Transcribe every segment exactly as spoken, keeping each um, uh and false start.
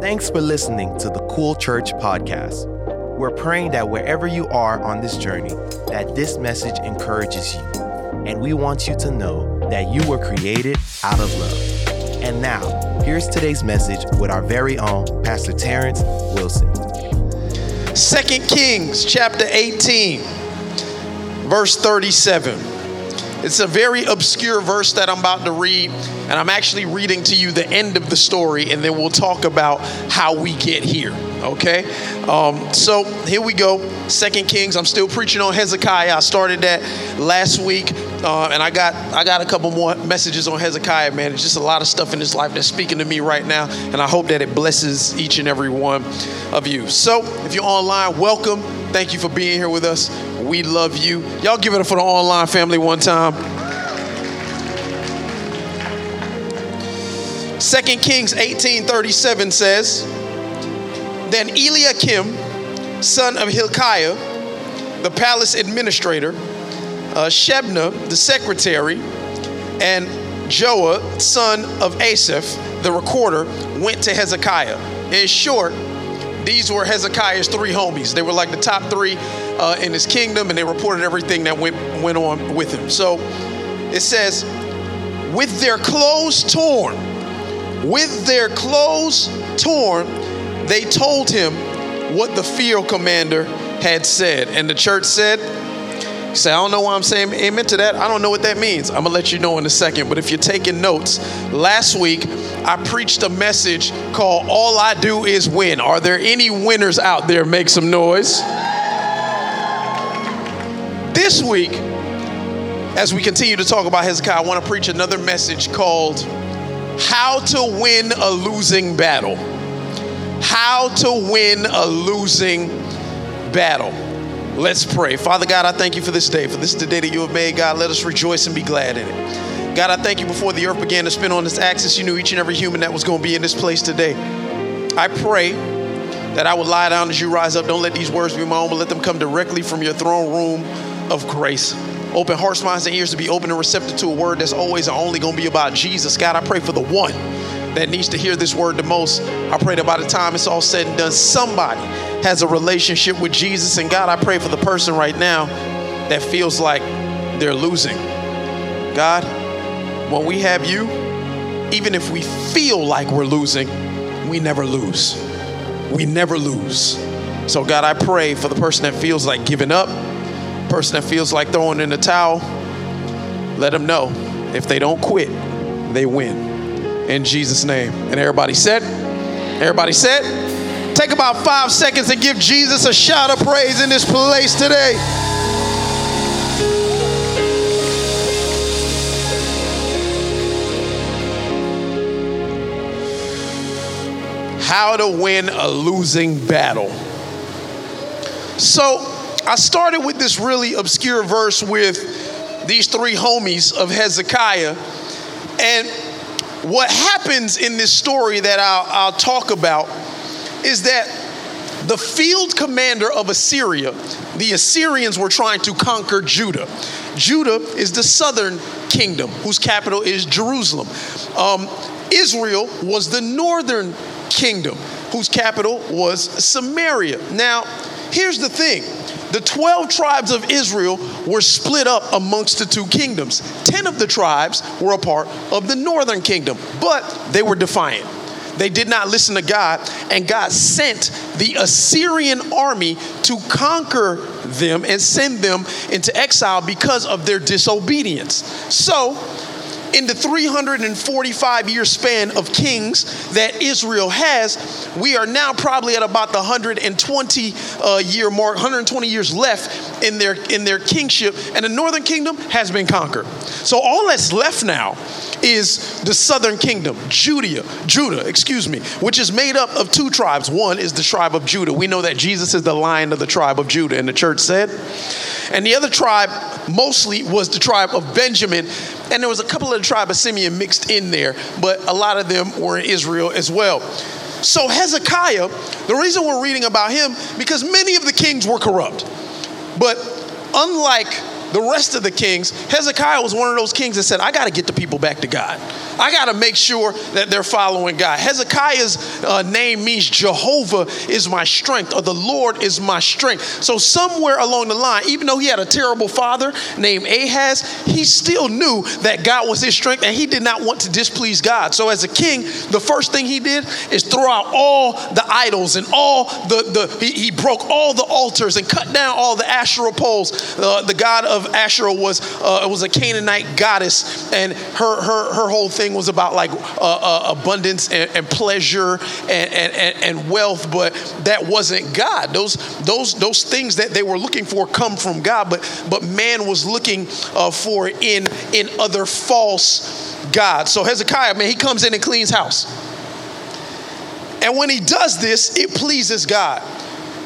Thanks for listening to the Cool Church podcast. We're praying that wherever you are on this journey, that this message encourages you. And we want you to know that you were created out of love. And now, here's today's message with our very own Pastor Terrance Wilson. Second Kings chapter eighteen, verse thirty-seven. It's a very obscure verse that I'm about to read, and I'm actually reading to you the end of the story, and then we'll talk about how we get here, okay? Um, so here we go, Second Kings. I'm still preaching on Hezekiah. I started that last week, uh, and I got I got a couple more messages on Hezekiah, man. It's just a lot of stuff in this life that's speaking to me right now, and I hope that it blesses each and every one of you. So if you're online, welcome. Thank you for being here with us. We love you. Y'all give it up for the online family one time. Second Kings eighteen thirty-seven says, Then Eliakim, son of Hilkiah, the palace administrator, uh, Shebna, the secretary, and Joah, son of Asaph, the recorder, went to Hezekiah. In short, these were Hezekiah's three homies. They were like the top three uh, in his kingdom, and they reported everything that went, went on with him. So it says, with their clothes torn, with their clothes torn, they told him what the field commander had said. And the church said, say, I don't know why I'm saying amen to that. I don't know what that means. I'm going to let you know in a second. But if you're taking notes, last week, I preached a message called All I Do Is Win. Are there any winners out there? Make some noise. This week, as we continue to talk about Hezekiah, I want to preach another message called How to Win a Losing Battle. How to Win a Losing Battle. Let's pray. Father God, I thank you for this day. For this is the day that you have made, God. Let us rejoice and be glad in it. God, I thank you before the earth began to spin on its axis, you knew each and every human that was going to be in this place today. I pray that I would lie down as you rise up. Don't let these words be my own, but let them come directly from your throne room of grace. Open hearts, minds, and ears to be open and receptive to a word that's always and only going to be about Jesus. God, I pray for the one that needs to hear this word the most. I pray that by the time it's all said and done, somebody has a relationship with Jesus. And God, I pray for the person right now that feels like they're losing. God, when we have you, even if we feel like we're losing, we never lose. We never lose. So God, I pray for the person that feels like giving up, person that feels like throwing in the towel, let them know if they don't quit, they win. In Jesus' name. And everybody said, everybody said, take about five seconds and give Jesus a shout of praise in this place today. How to win a losing battle. So I started with this really obscure verse with these three homies of Hezekiah. And what happens in this story that I'll, I'll talk about is that the field commander of Assyria, the Assyrians were trying to conquer Judah. Judah is the southern kingdom whose capital is Jerusalem. Um, Israel was the northern kingdom whose capital was Samaria. Now, here's the thing. The twelve tribes of Israel were split up amongst the two kingdoms. ten of the tribes were a part of the northern kingdom, but they were defiant. They did not listen to God, and God sent the Assyrian army to conquer them and send them into exile because of their disobedience. So, in the three hundred forty-five year span of kings that Israel has, we are now probably at about the one hundred twenty uh, year mark, one hundred twenty years left in their in their kingship, and the northern kingdom has been conquered. So all that's left now is the southern kingdom, Judah, Judah, excuse me, which is made up of two tribes. One is the tribe of Judah. We know that Jesus is the Lion of the tribe of Judah, and the church said. And the other tribe mostly was the tribe of Benjamin, and there was a couple of the tribe of Simeon mixed in there, but a lot of them were in Israel as well. So Hezekiah, the reason we're reading about him, because many of the kings were corrupt, but unlike the rest of the kings, Hezekiah was one of those kings that said, I got to get the people back to God. I got to make sure that they're following God. Hezekiah's uh, name means Jehovah is my strength, or the Lord is my strength. So somewhere along the line, even though he had a terrible father named Ahaz, he still knew that God was his strength, and he did not want to displease God. So as a king, the first thing he did is throw out all the idols and all the, the he, he broke all the altars and cut down all the Asherah poles. Uh, the god of Asherah was uh, was a Canaanite goddess, and her her her whole thing was about like uh, uh, abundance and, and pleasure and, and and wealth, but that wasn't God. Those those those things that they were looking for come from God, but but man was looking uh, for in in other false gods. So Hezekiah, man, he comes in and cleans house, and when he does this, it pleases God.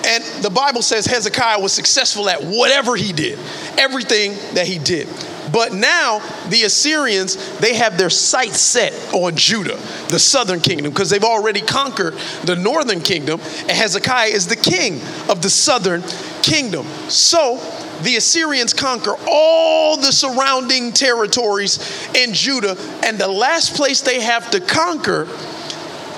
And the Bible says Hezekiah was successful at whatever he did, everything that he did. But now the Assyrians, they have their sights set on Judah, the southern kingdom, because they've already conquered the northern kingdom. And Hezekiah is the king of the southern kingdom. So the Assyrians conquer all the surrounding territories in Judah. And the last place they have to conquer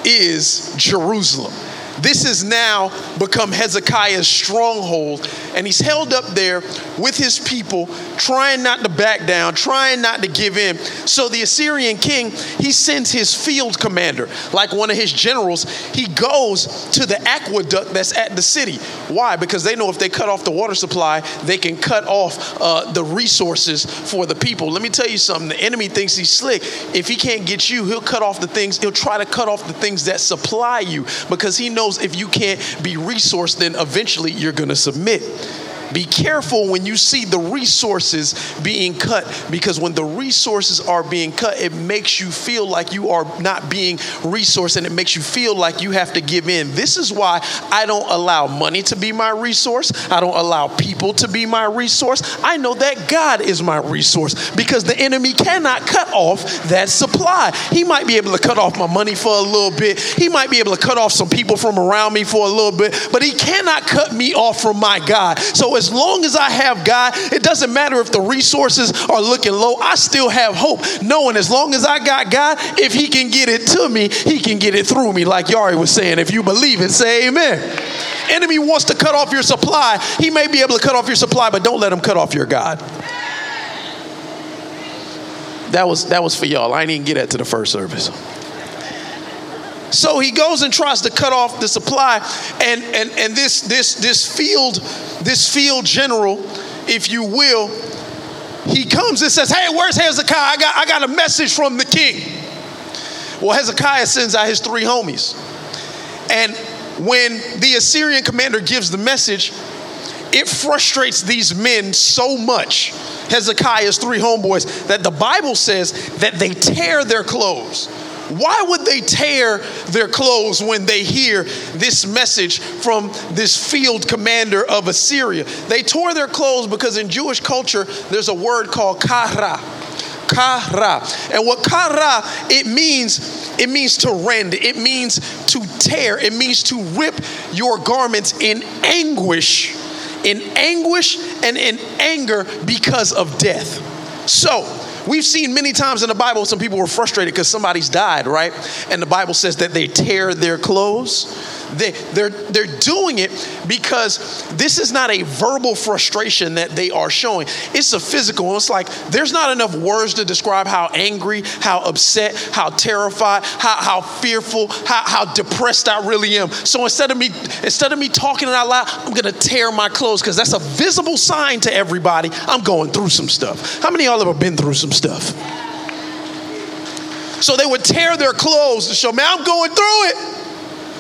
is Jerusalem. This has now become Hezekiah's stronghold, and he's held up there with his people, trying not to back down, trying not to give in. So the Assyrian king, he sends his field commander, like one of his generals. He goes to the aqueduct that's at the city. Why? Because they know if they cut off the water supply, they can cut off uh, the resources for the people. Let me tell you something. The enemy thinks he's slick. If he can't get you, he'll cut off the things. He'll try to cut off the things that supply you, because he knows if you can't be resourced, then eventually you're going to submit. Be careful when you see the resources being cut, because when the resources are being cut, it makes you feel like you are not being resourced, and it makes you feel like you have to give in. This is why I don't allow money to be my resource. I don't allow people to be my resource. I know that God is my resource, because the enemy cannot cut off that supply. He might be able to cut off my money for a little bit. He might be able to cut off some people from around me for a little bit, but he cannot cut me off from my God. So as As long as I have God, it doesn't matter if the resources are looking low. I still have hope, knowing as long as I got God, if he can get it to me, he can get it through me. Like Yari was saying, if you believe it, say amen. Enemy wants to cut off your supply. He may be able to cut off your supply, but don't let him cut off your God. That was, that was for y'all. I didn't get that to the first service. So he goes and tries to cut off the supply, and and and this this this field this field general, if you will, he comes and says, "Hey, where's Hezekiah? I got I got a message from the king." Well, Hezekiah sends out his three homies, and when the Assyrian commander gives the message, it frustrates these men so much, Hezekiah's three homeboys, that the Bible says that they tear their clothes. Why would they tear their clothes when they hear this message from this field commander of Assyria? They tore their clothes because in Jewish culture, there's a word called kara. Kara. And what kara, it means, it means to rend. It means to tear. It means to rip your garments in anguish, in anguish and in anger because of death. So, we've seen many times in the Bible, some people were frustrated because somebody's died, right? And the Bible says that they tear their clothes. They, they're, they're doing it because this is not a verbal frustration that they are showing. It's a physical. It's like there's not enough words to describe how angry, how upset, how terrified, how, how fearful, how, how depressed I really am. So instead of me, instead of me talking it out loud, I'm going to tear my clothes, because that's a visible sign to everybody I'm going through some stuff. How many of y'all have ever been through some stuff? So they would tear their clothes to show me I'm going through it.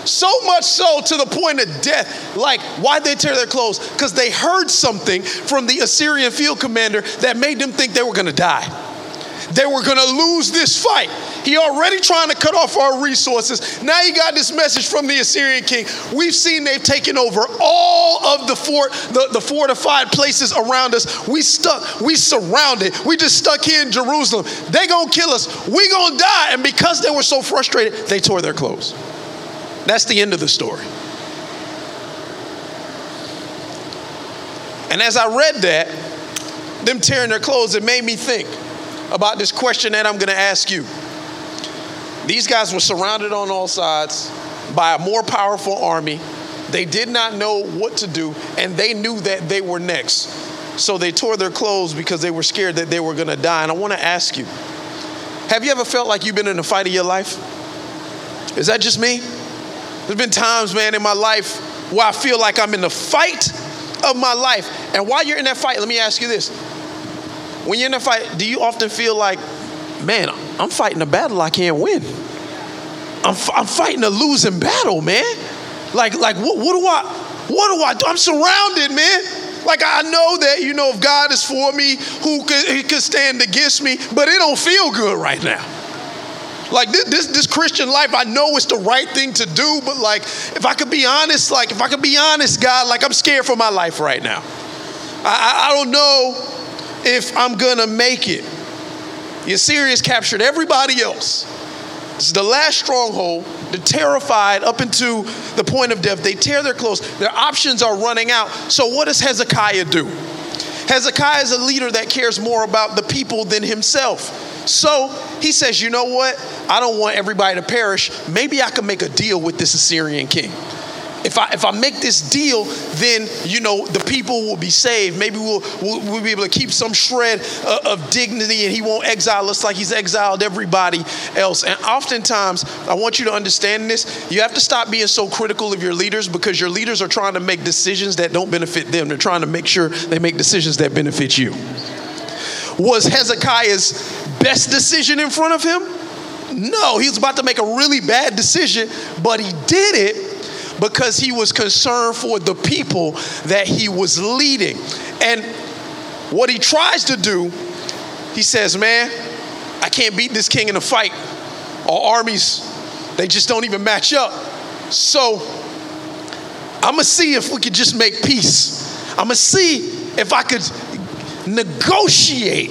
So much so to the point of death. Like, why'd they tear their clothes? Because they heard something from the Assyrian field commander that made them think they were going to die. They were going to lose this fight. He already trying to cut off our resources. Now you got this message from the Assyrian king. We've seen they've taken over all of the fort, the, the fortified places around us. We stuck. We surrounded. We just stuck here in Jerusalem. They going to kill us. We going to die. And because they were so frustrated, they tore their clothes. That's the end of the story. And as I read that, them tearing their clothes, it made me think about this question that I'm going to ask you. These guys were surrounded on all sides by a more powerful army. They did not know what to do, and they knew that they were next. So they tore their clothes because they were scared that they were going to die. And I want to ask you, have you ever felt like you've been in a fight of your life? Is that just me? There's been times, man, in my life where I feel like I'm in the fight of my life. And while you're in that fight, let me ask you this. When you're in a fight, do you often feel like, man, I'm fighting a battle I can't win. I'm, I'm fighting a losing battle, man. Like, like what, what do I, what do I do? I'm surrounded, man. Like, I know that, you know, if God is for me, who could, he could stand against me, but it don't feel good right now. Like this, this, this Christian life, I know it's the right thing to do, but like, if I could be honest, like if I could be honest, God, like I'm scared for my life right now. I, I, I don't know if I'm gonna make it. Your series captured everybody else. This is the last stronghold. They're terrified up into the point of death. They tear their clothes. Their options are running out. So what does Hezekiah do? Hezekiah is a leader that cares more about the people than himself. So he says, you know what? I don't want everybody to perish. Maybe I can make a deal with this Assyrian king. If I if I make this deal, then, you know, the people will be saved. Maybe we'll, we'll, we'll be able to keep some shred of, of dignity, and he won't exile us like he's exiled everybody else. And oftentimes, I want you to understand this, you have to stop being so critical of your leaders, because your leaders are trying to make decisions that don't benefit them. They're trying to make sure they make decisions that benefit you. Was Hezekiah's best decision in front of him? No, he was about to make a really bad decision, but he did it because he was concerned for the people that he was leading. And what he tries to do, he says, man, I can't beat this king in a fight. Our armies, they just don't even match up. So I'm going to see if we could just make peace. I'm going to see if I could negotiate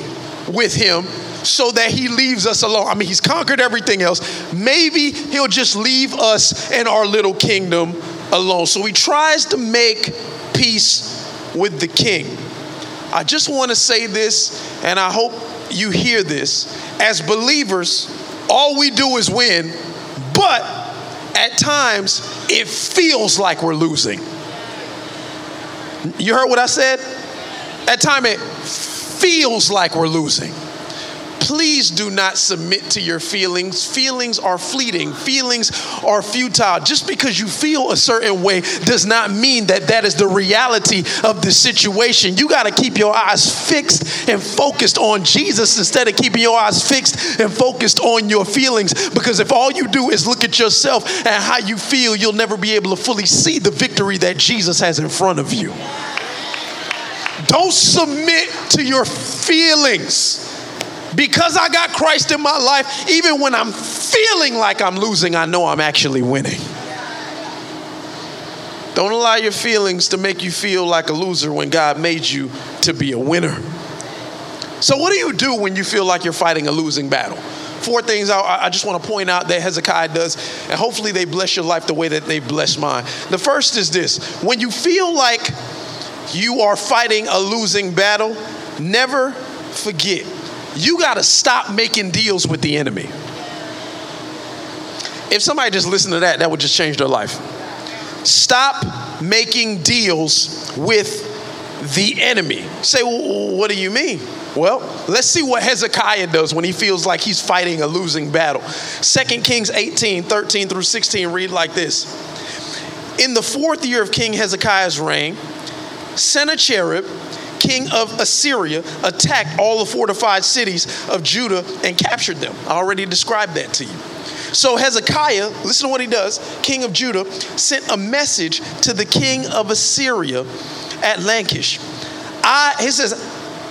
with him so that he leaves us alone. I mean, he's conquered everything else. Maybe he'll just leave us and our little kingdom alone. So he tries to make peace with the king. I just want to say this, and I hope you hear this. As believers, all we do is win, but at times it feels like we're losing. You heard what I said? At times it feels like we're losing. Please do not submit to your feelings. Feelings are fleeting. Feelings are futile. Just because you feel a certain way does not mean that that is the reality of the situation. You got to keep your eyes fixed and focused on Jesus instead of keeping your eyes fixed and focused on your feelings. Because if all you do is look at yourself and how you feel, you'll never be able to fully see the victory that Jesus has in front of you. Don't submit to your feelings. Because I got Christ in my life, even when I'm feeling like I'm losing, I know I'm actually winning. Don't allow your feelings to make you feel like a loser when God made you to be a winner. So what do you do when you feel like you're fighting a losing battle? Four things I, I just want to point out that Hezekiah does, and hopefully they bless your life the way that they bless mine. The first is this: when you feel like you are fighting a losing battle, never forget, you got to stop making deals with the enemy. If somebody just listened to that, that would just change their life. Stop making deals with the enemy. Say, well, what do you mean? Well, let's see what Hezekiah does when he feels like he's fighting a losing battle. Second Kings eighteen, thirteen through sixteen read like this. In the fourth year of King Hezekiah's reign, Sennacherib, king of Assyria, attacked all the fortified cities of Judah and captured them. I already described that to you. So Hezekiah, listen to what he does, king of Judah, sent a message to the king of Assyria at Lachish. I, he says,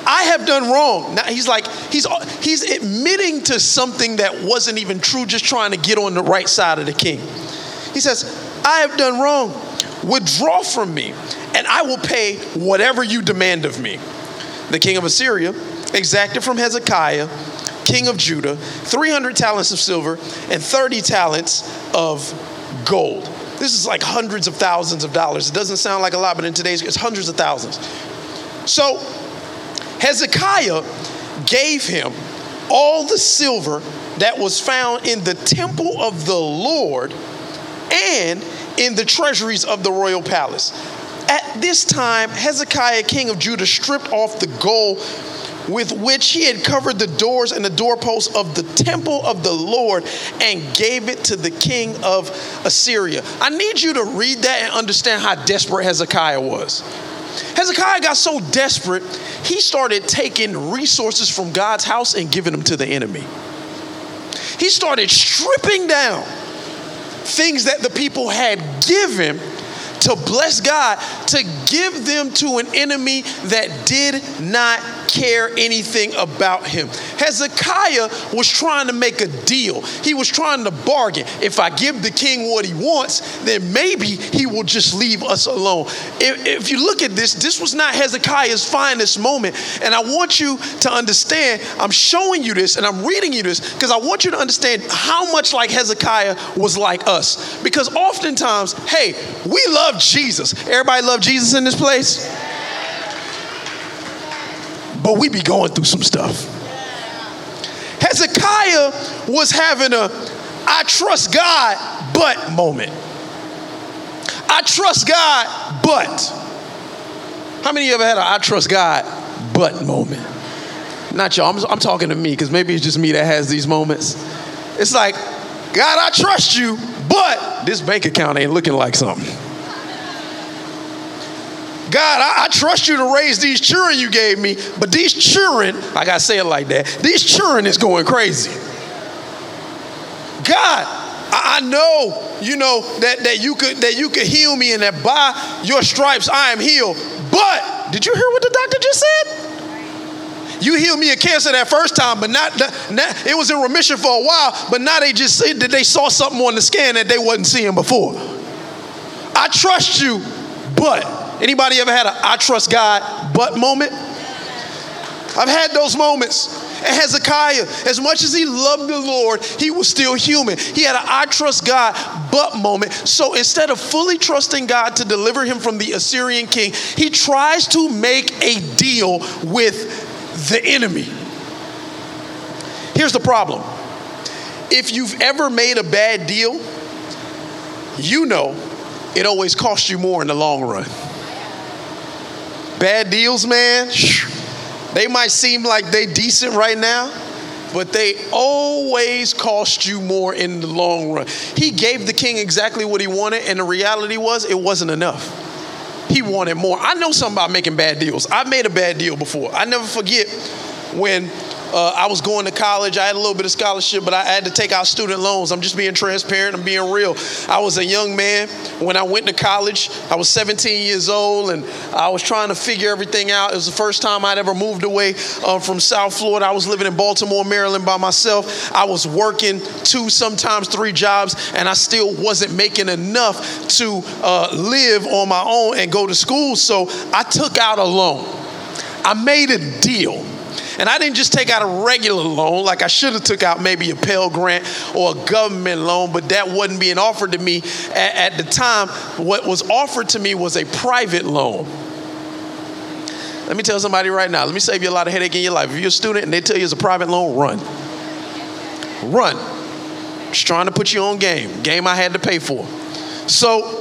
I have done wrong. Now he's like, he's, he's admitting to something that wasn't even true, just trying to get on the right side of the king. He says, I have done wrong. Withdraw from me, and I will pay whatever you demand of me. The king of Assyria exacted from Hezekiah, king of Judah, three hundred talents of silver and thirty talents of gold. This is like hundreds of thousands of dollars. It doesn't sound like a lot, but in today's, it's hundreds of thousands. So Hezekiah gave him all the silver that was found in the temple of the Lord and in the treasuries of the royal palace. At this time, Hezekiah, king of Judah, stripped off the gold with which he had covered the doors and the doorposts of the temple of the Lord and gave it to the king of Assyria. I need you to read that and understand how desperate Hezekiah was. Hezekiah got so desperate, he started taking resources from God's house and giving them to the enemy. He started stripping down things that the people had given to bless God, to give them to an enemy that did not care anything about him. Hezekiah was trying to make a deal. He was trying to bargain. If I give the king what he wants, then maybe he will just leave us alone. If, if you look at this, this was not Hezekiah's finest moment. And I want you to understand, I'm showing you this and I'm reading you this because I want you to understand how much like Hezekiah was like us. Because oftentimes, hey, we love Jesus. Everybody love Jesus in this place? But we be going through some stuff. Hezekiah was having a I trust God but moment. I trust God but. How many of you ever had an I trust God but moment? Not y'all. I'm, I'm talking to me because maybe it's just me that has these moments. It's like, God, I trust you, but this bank account ain't looking like something. God, I, I trust you to raise these children you gave me, but these children, I got to say it like that, these children is going crazy. God, I, I know, you know, that, that, you could, that you could heal me and that by your stripes I am healed, but did you hear what the doctor just said? You healed me of cancer that first time, but not, not it was in remission for a while, but now they just said that they saw something on the scan that they wasn't seeing before. I trust you, but. Anybody ever had a I trust God but moment? I've had those moments. And Hezekiah, as much as he loved the Lord, he was still human. He had an I trust God but moment. So instead of fully trusting God to deliver him from the Assyrian king, he tries to make a deal with the enemy. Here's the problem. If you've ever made a bad deal, you know it always costs you more in the long run. Bad deals, man, they might seem like they decent right now, but they always cost you more in the long run. He gave the king exactly what he wanted, and the reality was it wasn't enough. He wanted more. I know something about making bad deals. I've made a bad deal before. I never forget when uh, I was going to college. I had a little bit of scholarship, but I had to take out student loans. I'm just being transparent. I'm being real. I was a young man when I went to college. I was seventeen years old, and I was trying to figure everything out. It was the first time I'd ever moved away uh, from South Florida. I was living in Baltimore, Maryland by myself. I was working two, sometimes three jobs, and I still wasn't making enough to uh, live on my own and go to school. So I took out a loan. I made a deal. And I didn't just take out a regular loan, like I should have took out maybe a Pell Grant or a government loan, but that wasn't being offered to me at, at the time. What was offered to me was a private loan. Let me tell somebody right now, let me save you a lot of headache in your life. If you're a student and they tell you it's a private loan, run. Run. Just trying to put you on game. Game I had to pay for. So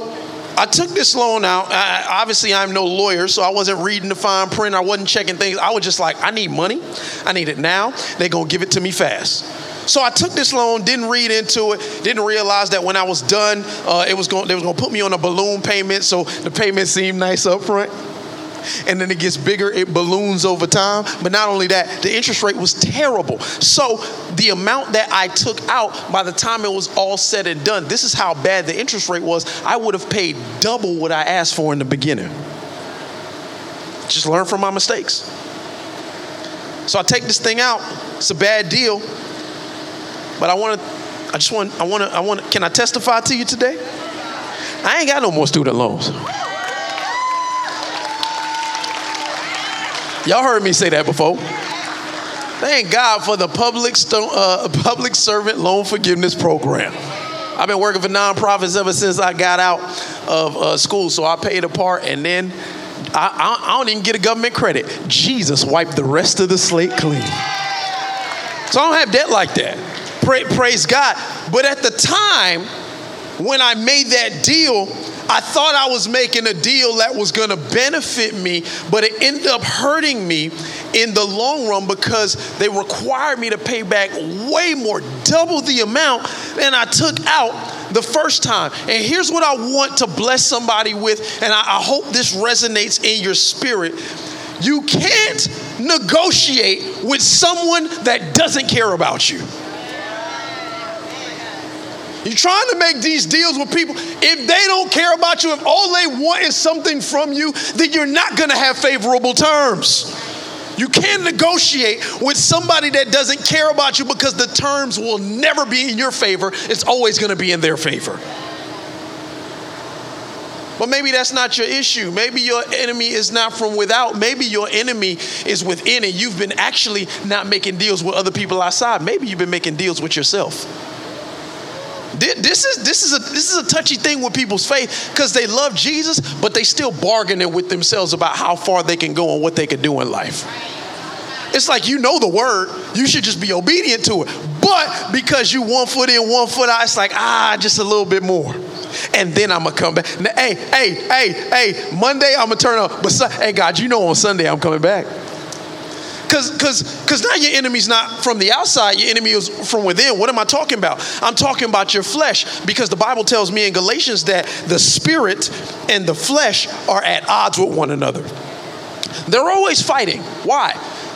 I took this loan out. I, obviously, I'm no lawyer, so I wasn't reading the fine print. I wasn't checking things. I was just like, I need money. I need it now. They're going to give it to me fast. So I took this loan, didn't read into it, didn't realize that when I was done, uh, it was going, they was going to put me on a balloon payment, so the payment seemed nice up front. And then it gets bigger, it balloons over time. But not only that, the interest rate was terrible. So the amount that I took out, by the time it was all said and done, this is how bad the interest rate was. I would have paid double what I asked for in the beginning. Just learn from my mistakes. So I take this thing out. It's a bad deal. But I want to, I just want, I want to, I want to, can I testify to you today? I ain't got no more student loans. Y'all heard me say that before. Thank God for the public st- uh, public servant loan forgiveness program. I've been working for nonprofits ever since I got out of uh, school, so I paid a part, and then I, I, I don't even get a government credit. Jesus wiped the rest of the slate clean. So I don't have debt like that. Pray, praise God. But at the time when I made that deal, I thought I was making a deal that was going to benefit me, but it ended up hurting me in the long run because they required me to pay back way more, double the amount than I took out the first time. And here's what I want to bless somebody with, and I, I hope this resonates in your spirit. You can't negotiate with someone that doesn't care about you. You're trying to make these deals with people. If they don't care about you, if all they want is something from you, then you're not going to have favorable terms. You can't negotiate with somebody that doesn't care about you because the terms will never be in your favor. It's always going to be in their favor. But maybe that's not your issue. Maybe your enemy is not from without. Maybe your enemy is within, and you've been actually not making deals with other people outside. Maybe you've been making deals with yourself. This is this is a this is a touchy thing with people's faith because they love Jesus, but they still bargaining with themselves about how far they can go and what they can do in life. It's like, you know the word, you should just be obedient to it. But because you one foot in, one foot out, it's like, ah, just a little bit more. And then I'm going to come back. Now, hey, hey, hey, hey, Monday I'm going to turn up. But su- hey, God, you know on Sunday I'm coming back. Because because, because now your enemy's not from the outside. Your enemy is from within. What am I talking about? I'm talking about your flesh, because the Bible tells me in Galatians that the spirit and the flesh are at odds with one another. They're always fighting. Why?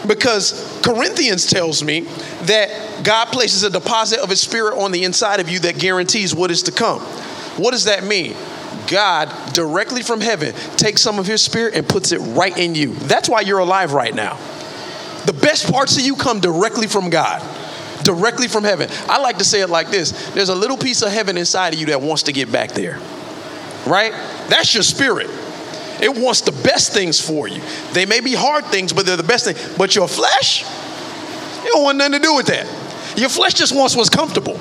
Because Corinthians tells me that God places a deposit of his spirit on the inside of you that guarantees what is to come. What does that mean? God directly from heaven takes some of his spirit and puts it right in you. That's why you're alive right now. The best parts of you come directly from God, directly from heaven. I like to say it like this. There's a little piece of heaven inside of you that wants to get back there, right? That's your spirit. It wants the best things for you. They may be hard things, but they're the best thing. But your flesh, you don't want nothing to do with that. Your flesh just wants what's comfortable.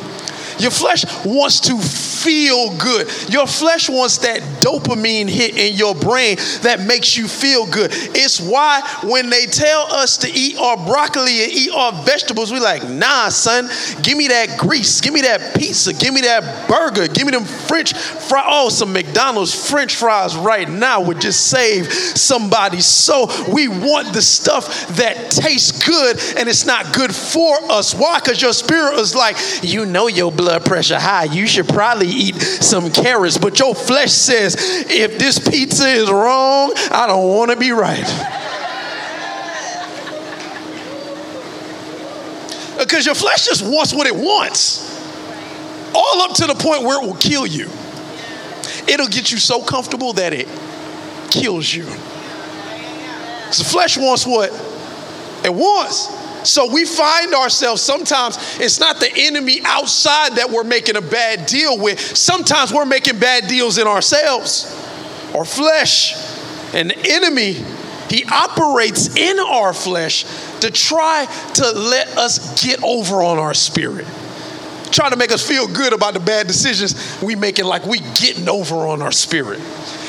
Your flesh wants to feel good. Your flesh wants that dopamine hit in your brain that makes you feel good. It's why when they tell us to eat our broccoli and eat our vegetables, we're like, nah, son, give me that grease. Give me that pizza. Give me that burger. Give me them French fries. Oh, some McDonald's French fries right now would just save somebody. So we want the stuff that tastes good, and it's not good for us. Why? Because your spirit is like, you know your blood. Blood pressure high, you should probably eat some carrots, but your flesh says, if this pizza is wrong, I don't want to be right. Because your flesh just wants what it wants, all up to the point where it will kill you. It'll get you so comfortable that it kills you. So the flesh wants what it wants. So we find ourselves sometimes, it's not the enemy outside that we're making a bad deal with. Sometimes we're making bad deals in ourselves, our flesh. And the enemy, he operates in our flesh to try to let us get over on our spirit, trying to make us feel good about the bad decisions we making, like we getting over on our spirit.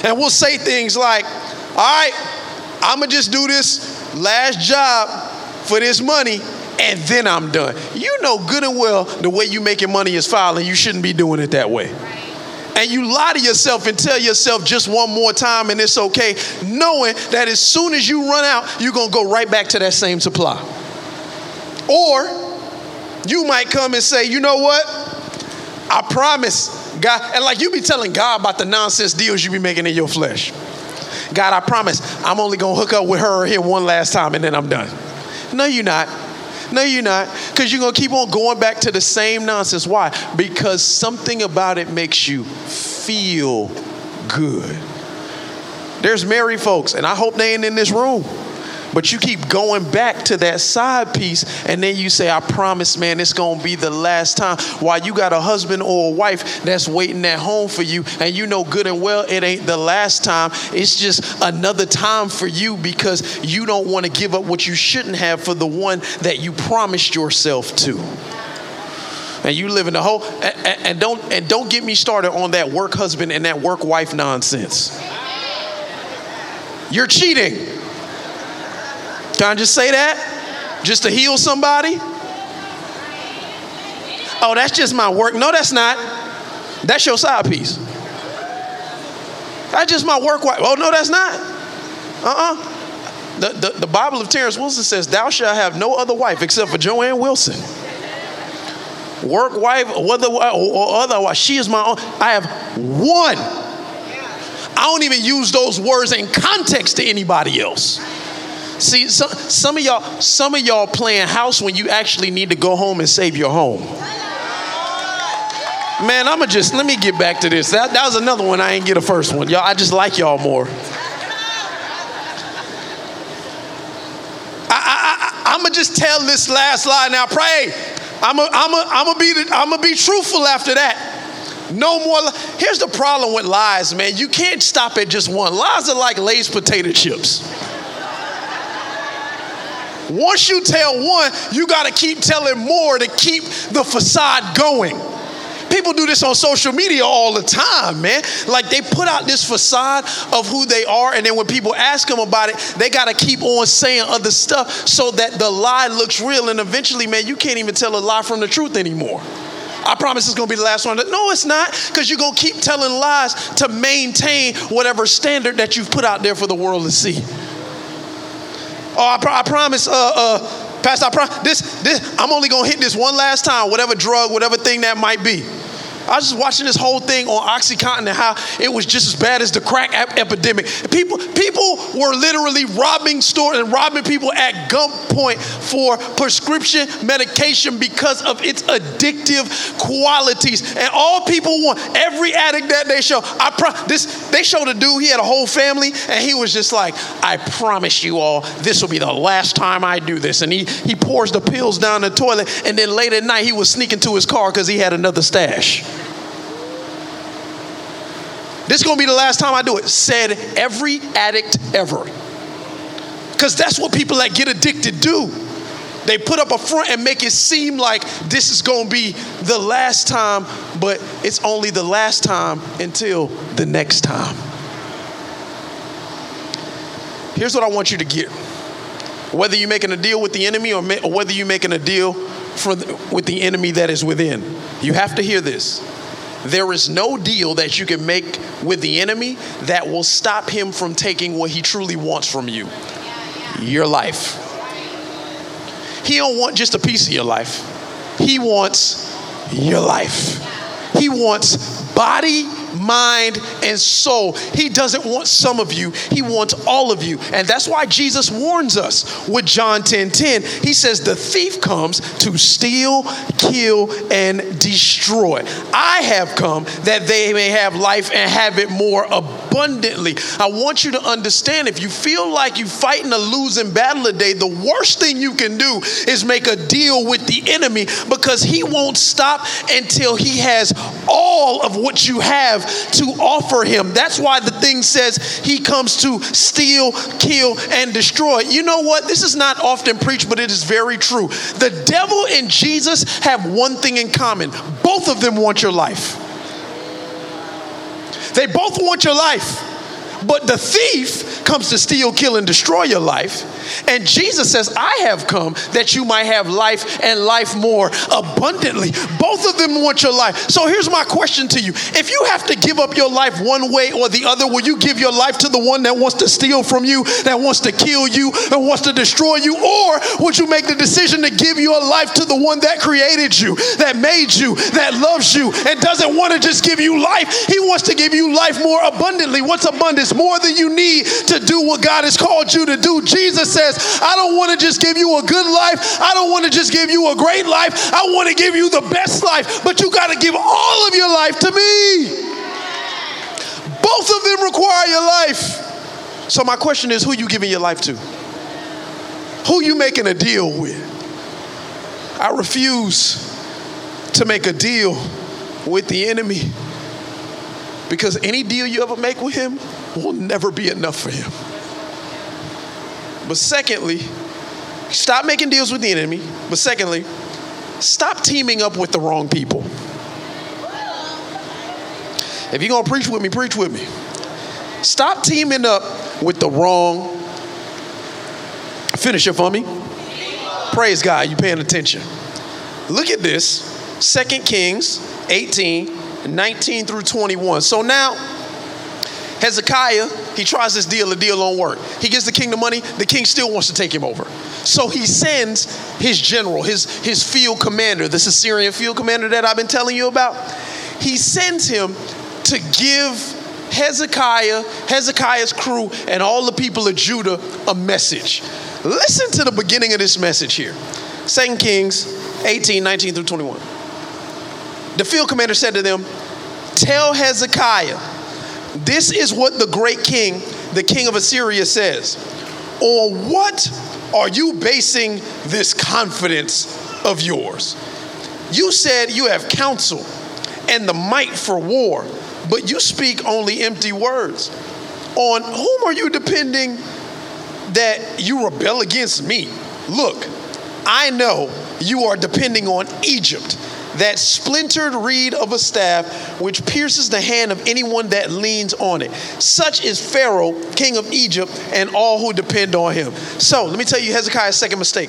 And we'll say things like, all right, I'm going to just do this last job for this money, and then I'm done. You know good and well the way you making money is foul, and you shouldn't be doing it that way. And you lie to yourself and tell yourself just one more time and it's okay, knowing that as soon as you run out, you're going to go right back to that same supply. Or you might come and say, you know what? I promise God. And like you be telling God about the nonsense deals you be making in your flesh. God, I promise I'm only going to hook up with her or him one last time and then I'm done. No, you're not. No, you're not. Because you're going to keep on going back to the same nonsense. Why? Because something about it makes you feel good. There's married folks, and I hope they ain't in this room, but you keep going back to that side piece, and then you say, I promise, man, it's going to be the last time. While you got a husband or a wife that's waiting at home for you, and you know good and well it ain't the last time. It's just another time for you because you don't want to give up what you shouldn't have for the one that you promised yourself to. And you live in the whole, and, and, and don't and don't get me started on that work husband and that work wife nonsense. You're cheating. Can I just say that? Just to heal somebody? Oh, that's just my work. No, that's not. That's your side piece. That's just my work wife. Oh, no, that's not. Uh-uh. The, the, the Bible of Terrance Wilson says, thou shalt have no other wife except for Joanne Wilson. Work wife, whether or otherwise, she is my own. I have one. I don't even use those words in context to anybody else. See, some some of y'all, some of y'all playing house when you actually need to go home and save your home. Man, I'ma just let me get back to this. That, that was another one I ain't get a first one. Y'all, I just like y'all more. I'ma just tell this last lie now. Pray. I'ma I'ma I'ma be I'ma be truthful after that. No more. Li- Here's the problem with lies, man. You can't stop at just one. Lies are like Lay's potato chips. Once you tell one, you got to keep telling more to keep the facade going. People do this on social media all the time, man. Like they put out this facade of who they are, and then when people ask them about it, they got to keep on saying other stuff so that the lie looks real. And eventually, man, you can't even tell a lie from the truth anymore. I promise it's going to be the last one. No, it's not, because you're going to keep telling lies to maintain whatever standard that you've put out there for the world to see. Oh, I, pro- I promise, uh, uh, Pastor, I promise, this, this, I'm only going to hit this one last time, whatever drug, whatever thing that might be. I was just watching this whole thing on OxyContin and how it was just as bad as the crack ap- epidemic. People people were literally robbing stores and robbing people at gunpoint for prescription medication because of its addictive qualities. And all people want, every addict that they show, I pro- this they showed a dude, he had a whole family, and he was just like, I promise you all, this will be the last time I do this. And he, he pours the pills down the toilet, and then late at night he was sneaking to his car because he had another stash. This is going to be the last time I do it, said every addict ever. Because that's what people that get addicted do. They put up a front and make it seem like this is going to be the last time, but it's only the last time until the next time. Here's what I want you to get. Whether you're making a deal with the enemy or, ma- or whether you're making a deal for the, with the enemy that is within, you have to hear this. There is no deal that you can make with the enemy that will stop him from taking what he truly wants from you, your life. He don't want just a piece of your life. He wants your life. He wants body, mind, and soul. He doesn't want some of you. He wants all of you. And that's why Jesus warns us with John ten ten. He says, the thief comes to steal, kill, and destroy. I have come that they may have life and have it more abundantly. I want you to understand, if you feel like you're fighting a losing battle today, the worst thing you can do is make a deal with the enemy, because he won't stop until he has all of what you have to offer him. That's why the thing says he comes to steal, kill, and destroy. You know what? This is not often preached, but it is very true. The devil and Jesus have one thing in common. Both of them want your life. They both want your life. But the thief comes to steal, kill, and destroy your life. And Jesus says, I have come that you might have life and life more abundantly. Both of them want your life. So here's my question to you. If you have to give up your life one way or the other, will you give your life to the one that wants to steal from you, that wants to kill you, that wants to destroy you? Or would you make the decision to give your life to the one that created you, that made you, that loves you, and doesn't want to just give you life? He wants to give you life more abundantly. What's abundance? More than you need to do what God has called you to do. Jesus says, I don't want to just give you a good life. I don't want to just give you a great life. I want to give you the best life, but you got to give all of your life to me. Both of them require your life. So my question is, who you giving your life to? Who you making a deal with? I refuse to make a deal with the enemy, because any deal you ever make with him will never be enough for him. But secondly, stop making deals with the enemy. But secondly, stop teaming up with the wrong people. If you're going to preach with me, preach with me. Stop teaming up with the wrong finisher for me. Praise God, you're paying attention. Look at this. Second Kings eighteen, nineteen through twenty-one. So now Hezekiah, he tries this deal, a deal on work. He gives the king the money. The king still wants to take him over. So he sends his general, his, his field commander, this Assyrian field commander that I've been telling you about. He sends him to give Hezekiah, Hezekiah's crew, and all the people of Judah a message. Listen to the beginning of this message here. Second Kings eighteen, nineteen through twenty-one. The field commander said to them, "Tell Hezekiah, this is what the great king, the king of Assyria, says. On what are you basing this confidence of yours? You said you have counsel and the might for war, but you speak only empty words. On whom are you depending that you rebel against me? Look, I know you are depending on Egypt, that splintered reed of a staff which pierces the hand of anyone that leans on it. Such is Pharaoh, king of Egypt, and all who depend on him." So let me tell you Hezekiah's second mistake.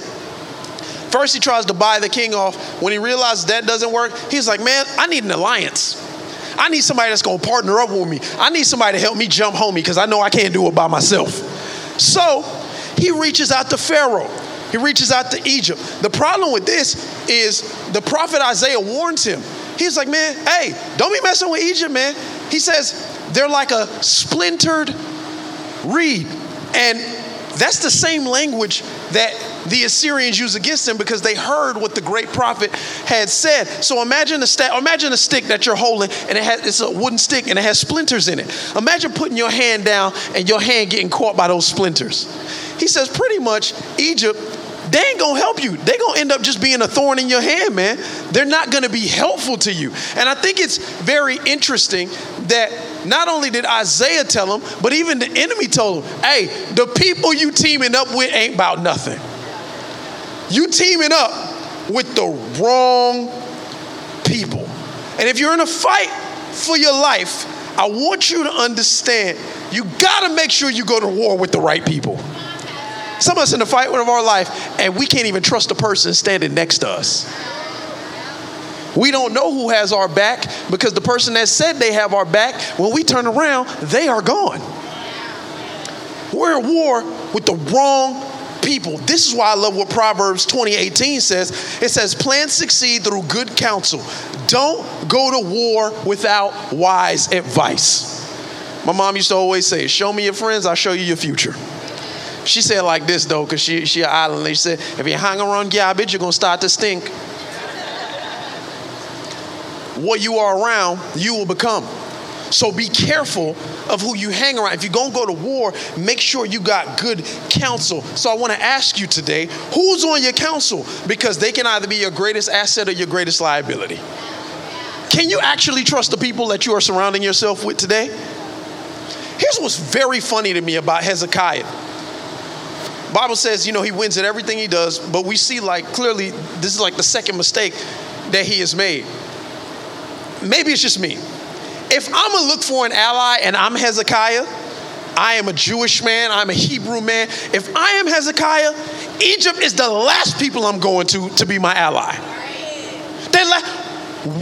First, he tries to buy the king off. When he realizes that doesn't work, he's like, man, I need an alliance. I need somebody that's going to partner up with me. I need somebody to help me jump homie because I know I can't do it by myself. So he reaches out to Pharaoh. He reaches out to Egypt. The problem with this is the prophet Isaiah warns him. He's like, man, hey, don't be messing with Egypt, man. He says they're like a splintered reed. And that's the same language that the Assyrians used against them because they heard what the great prophet had said. So imagine a, sta- imagine a stick that you're holding, and it has, it's a wooden stick, and it has splinters in it. Imagine putting your hand down and your hand getting caught by those splinters. He says pretty much Egypt, they ain't going to help you. They're going to end up just being a thorn in your hand, man. They're not going to be helpful to you. And I think it's very interesting that not only did Isaiah tell him, but even the enemy told him, hey, the people you teaming up with ain't about nothing. You teaming up with the wrong people. And if you're in a fight for your life, I want you to understand, you got to make sure you go to war with the right people. Some of us in the fight of our life, and we can't even trust the person standing next to us. We don't know who has our back because the person that said they have our back, when we turn around, they are gone. We're at war with the wrong people. This is why I love what Proverbs twenty eighteen says. It says, plans succeed through good counsel. Don't go to war without wise advice. My mom used to always say, show me your friends, I'll show you your future. She said like this, though, because she, she an island lady. She said, if you hang around garbage, you're going to start to stink. What you are around, you will become. So be careful of who you hang around. If you're going to go to war, make sure you got good counsel. So I want to ask you today, who's on your counsel? Because they can either be your greatest asset or your greatest liability. Can you actually trust the people that you are surrounding yourself with today? Here's what's very funny to me about Hezekiah. Bible says, you know, he wins at everything he does, but we see like clearly this is like the second mistake that he has made. Maybe it's just me. If I'm going to look for an ally and I'm Hezekiah, I am a Jewish man, I'm a Hebrew man. If I am Hezekiah, Egypt is the last people I'm going to to be my ally. They la-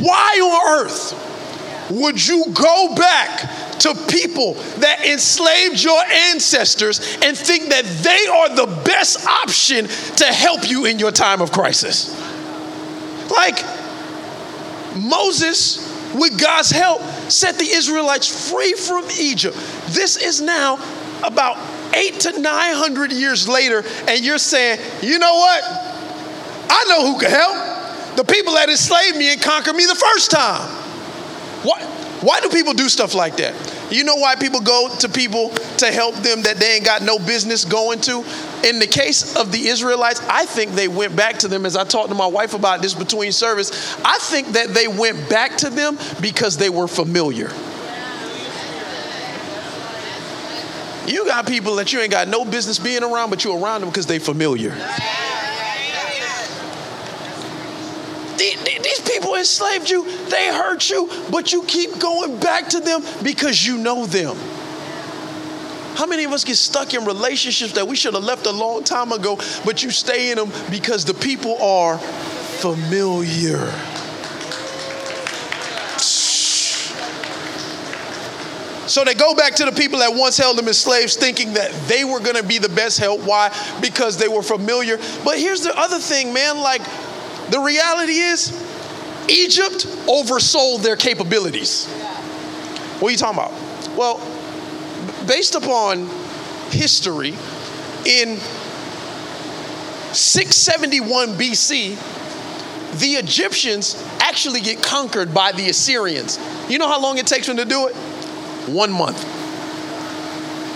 Why on earth would you go back to people that enslaved your ancestors and think that they are the best option to help you in your time of crisis? Like Moses, with God's help, set the Israelites free from Egypt. This is now about eight to nine hundred years later, and you're saying, you know what? I know who can help. The people that enslaved me and conquered me the first time. What? Why do people do stuff like that? You know why people go to people to help them that they ain't got no business going to? In the case of the Israelites, I think they went back to them, as I talked to my wife about this between service. I think that they went back to them because they were familiar. You got people that you ain't got no business being around, but you're around them because they familiar. These people enslaved you, they hurt you, but you keep going back to them because you know them. How many of us get stuck in relationships that we should have left a long time ago, but you stay in them because the people are familiar? So they go back to the people that once held them as slaves, thinking that they were going to be the best help. Why? Because they were familiar. But here's the other thing, man. Like, the reality is Egypt oversold their capabilities. What are you talking about? Well, based upon history, in six seventy-one B C, the Egyptians actually get conquered by the Assyrians. You know how long it takes them to do it? One month.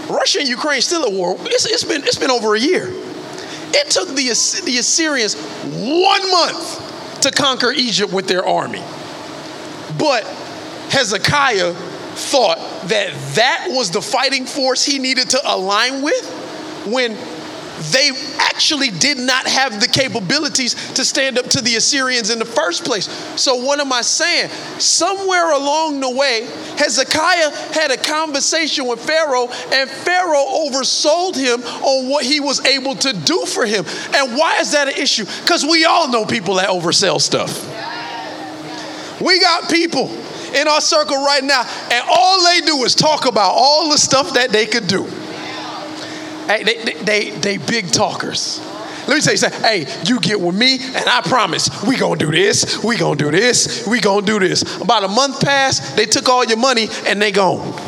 Russia and Ukraine still at war. It's, it's been it's been over a year. It took the, Ass- the Assyrians one month to conquer Egypt with their army. But Hezekiah thought that that was the fighting force he needed to align with when they actually did not have the capabilities to stand up to the Assyrians in the first place. So what am I saying? Somewhere along the way, Hezekiah had a conversation with Pharaoh, and Pharaoh oversold him on what he was able to do for him. And why is that an issue? Because we all know people that oversell stuff. We got people in our circle right now, and all they do is talk about all the stuff that they could do. Hey, they, they, they, they big talkers. Let me tell you something. Hey, you get with me, and I promise, we gonna do this, we gonna do this, we gonna do this. About a month passed, they took all your money, and they gone.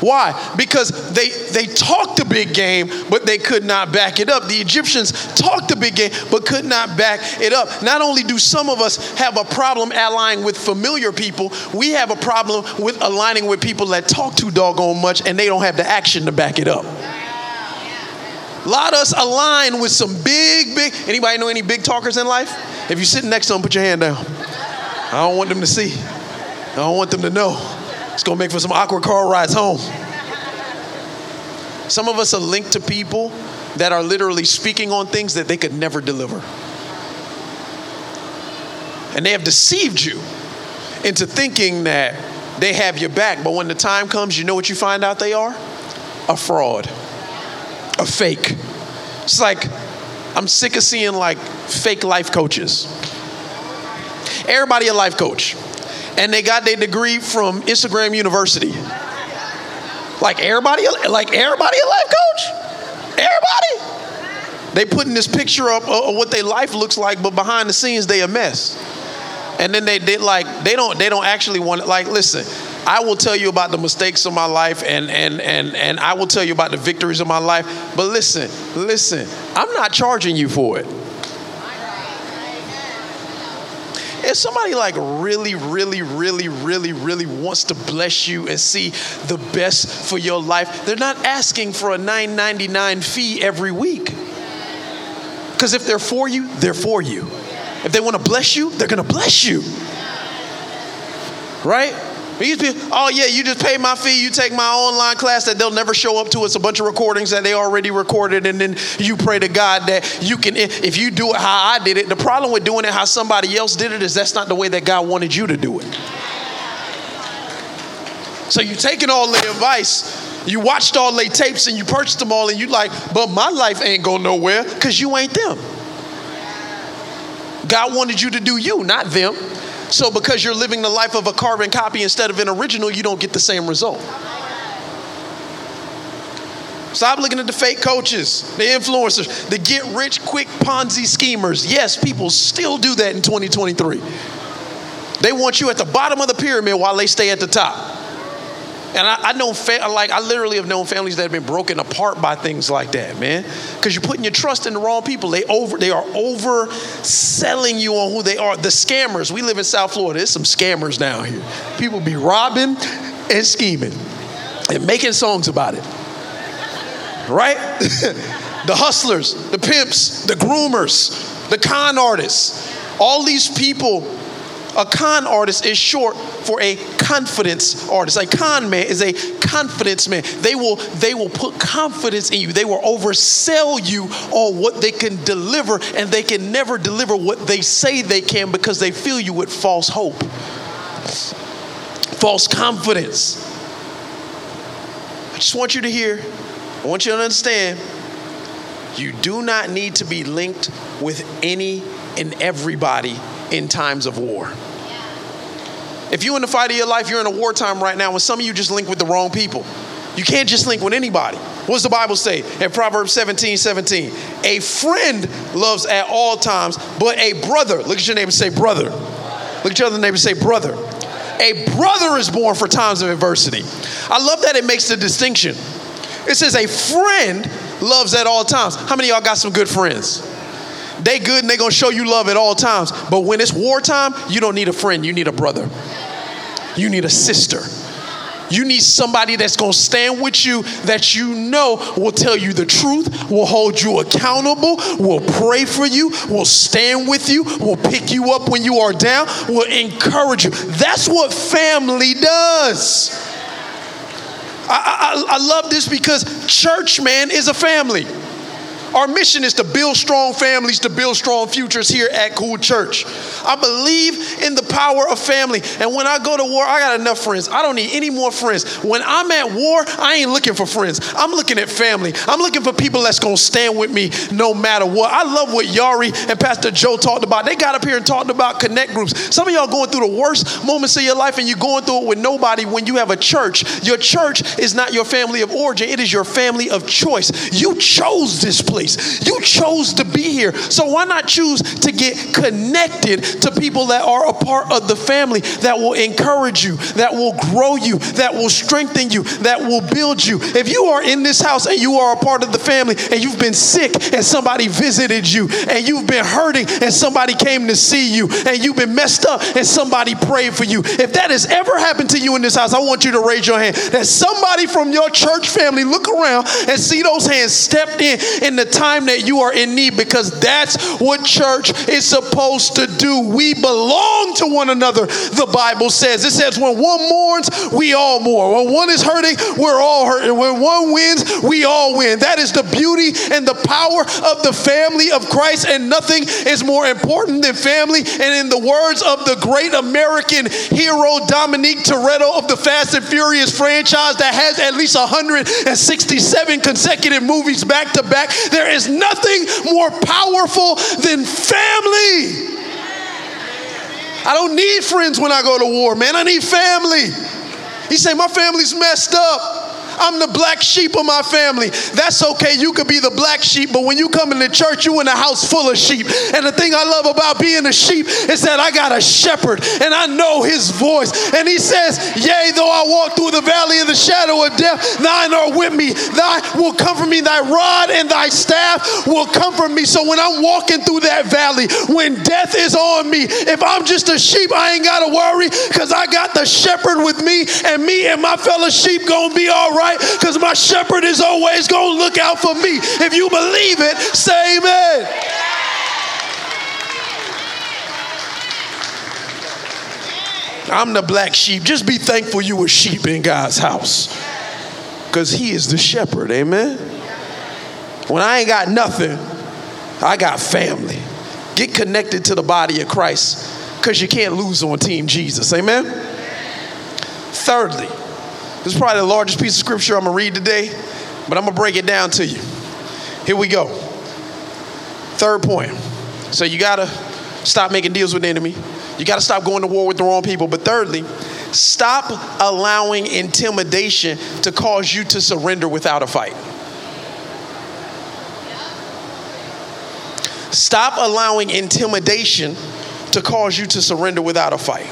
Why? Because they, they talked a big game, but they could not back it up. The Egyptians talked a big game, but could not back it up. Not only do some of us have a problem allying with familiar people, we have a problem with aligning with people that talk too doggone much and they don't have the action to back it up. A lot of us align with some big, big, anybody know any big talkers in life? If you're sitting next to them, put your hand down. I don't want them to see. I don't want them to know. It's going to make for some awkward car rides home. Some of us are linked to people that are literally speaking on things that they could never deliver. And they have deceived you into thinking that they have your back. But when the time comes, you know what you find out they are? A fraud. A fake. It's like, I'm sick of seeing like fake life coaches. Everybody a life coach. And they got their degree from Instagram University. Like everybody, like everybody a life coach? Everybody? They putting this picture up of what their life looks like, but behind the scenes, they a mess. And then they did like, they don't, they don't actually want it. Like, listen, I will tell you about the mistakes of my life and, and, and, and I will tell you about the victories of my life. But listen, listen, I'm not charging you for it. If somebody like really, really, really, really, really wants to bless you and see the best for your life, they're not asking for a nine ninety-nine fee every week. Because if they're for you, they're for you. If they want to bless you, they're going to bless you. Right? These people, oh yeah, you just pay my fee, you take my online class that they'll never show up to. It's a bunch of recordings that they already recorded, and then you pray to God that you can, if you do it how I did it. The problem with doing it how somebody else did it is that's not the way that God wanted you to do it. So you taking all the advice, you watched all their tapes, and you purchased them all, and you like, but my life ain't going nowhere because you ain't them. God wanted you to do you, not them. So because you're living the life of a carbon copy instead of an original, you don't get the same result. Stop looking at the fake coaches, the influencers, the get-rich-quick Ponzi schemers. Yes, people still do that in twenty twenty-three. They want you at the bottom of the pyramid while they stay at the top. And I, I know, fa- like, I literally have known families that have been broken apart by things like that, man. Because you're putting your trust in the wrong people. They over, they are overselling you on who they are. The scammers. We live in South Florida. There's some scammers down here. People be robbing and scheming and making songs about it. Right? The hustlers, the pimps, the groomers, the con artists. All these people. A con artist is short for a confidence artist. A con man is a confidence man. They will, they will put confidence in you. They will oversell you on what they can deliver, and they can never deliver what they say they can because they fill you with false hope, false confidence. I just want you to hear, I want you to understand, you do not need to be linked with any and everybody in times of war. If you're in the fight of your life, you're in a wartime right now, and some of you just link with the wrong people. You can't just link with anybody. What does the Bible say in Proverbs seventeen seventeen? A friend loves at all times, but a brother, look at your neighbor and say brother. Look at your other neighbor and say brother. A brother is born for times of adversity. I love that it makes the distinction. It says a friend loves at all times. How many of y'all got some good friends? They good and they gonna show you love at all times. But when it's wartime, you don't need a friend. You need a brother. You need a sister. You need somebody that's going to stand with you, that you know will tell you the truth, will hold you accountable, will pray for you, will stand with you, will pick you up when you are down, will encourage you. That's what family does. I, I, I love this because church, man, is a family. Our mission is to build strong families, to build strong futures here at Cool Church. I believe in the power of family. And when I go to war, I got enough friends. I don't need any more friends. When I'm at war, I ain't looking for friends. I'm looking at family. I'm looking for people that's going to stand with me no matter what. I love what Yari and Pastor Joah talked about. They got up here and talked about connect groups. Some of y'all going through the worst moments of your life and you're going through it with nobody when you have a church. Your church is not your family of origin. It is your family of choice. You chose this place. You chose to be here. So why not choose to get connected to people that are a part of the family that will encourage you, that will grow you, that will strengthen you, that will build you. If you are in this house and you are a part of the family and you've been sick and somebody visited you, and you've been hurting and somebody came to see you, and you've been messed up and somebody prayed for you. If that has ever happened to you in this house, I want you to raise your hand. That somebody from your church family, look around and see those hands stepped in in the time that you are in need, because that's what church is supposed to do. We belong to one another, the Bible says. It says when one mourns, we all mourn. When one is hurting, we're all hurting. When one wins, we all win. That is the beauty and the power of the family of Christ, and nothing is more important than family. And in the words of the great American hero Dominique Toretto of the Fast and Furious franchise that has at least one hundred sixty-seven consecutive movies back to back, there is nothing more powerful than family. I don't need friends when I go to war, man. I need family. He said, my family's messed up. I'm the black sheep of my family. That's okay. You could be the black sheep, but when you come into church, you in a house full of sheep. And the thing I love about being a sheep is that I got a shepherd and I know his voice. And he says, yea, though I walk through the valley of the shadow of death, thine are with me. Thy will comfort me. Thy rod and thy staff will comfort me. So when I'm walking through that valley, when death is on me, if I'm just a sheep, I ain't got to worry because I got the shepherd with me, and me and my fellow sheep going to be all right. Because my shepherd is always going to look out for me. If you believe it, say amen. I'm the black sheep. Just be thankful you were sheep in God's house, because he is the shepherd. Amen. When I ain't got nothing, I got family. Get connected to the body of Christ, because you can't lose on Team Jesus. Amen. Thirdly, this is probably the largest piece of scripture I'm going to read today, but I'm going to break it down to you. Here we go. Third point. So you got to stop making deals with the enemy. You got to stop going to war with the wrong people. But thirdly, stop allowing intimidation to cause you to surrender without a fight. Stop allowing intimidation to cause you to surrender without a fight.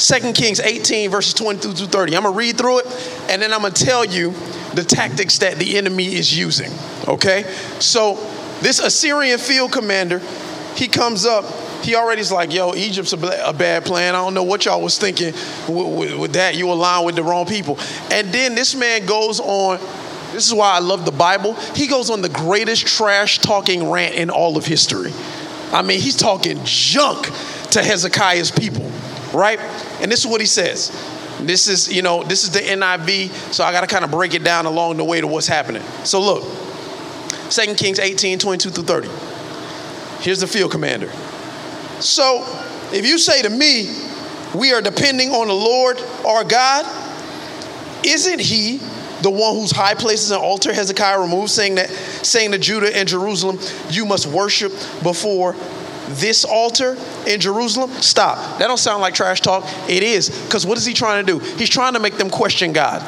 Second Kings eighteen, verses twenty-two through thirty. I'm going to read through it, and then I'm going to tell you the tactics that the enemy is using, okay? So this Assyrian field commander, he comes up. He already is like, yo, Egypt's a, bla- a bad plan. I don't know what y'all was thinking with, with, with that. You align with the wrong people. And then this man goes on. This is why I love the Bible. He goes on the greatest trash-talking rant in all of history. I mean, he's talking junk to Hezekiah's people, right? And this is what he says. This is, you know, this is the N I V, so I got to kind of break it down along the way to what's happening. So look, Second Kings eighteen, twenty-two through thirty. Here's the field commander. So if you say to me, we are depending on the Lord our God, isn't he the one whose high places and altar Hezekiah removed, saying that, saying to Judah and Jerusalem, you must worship before this altar in Jerusalem, stop. That don't sound like trash talk. It is, because what is he trying to do? He's trying to make them question God.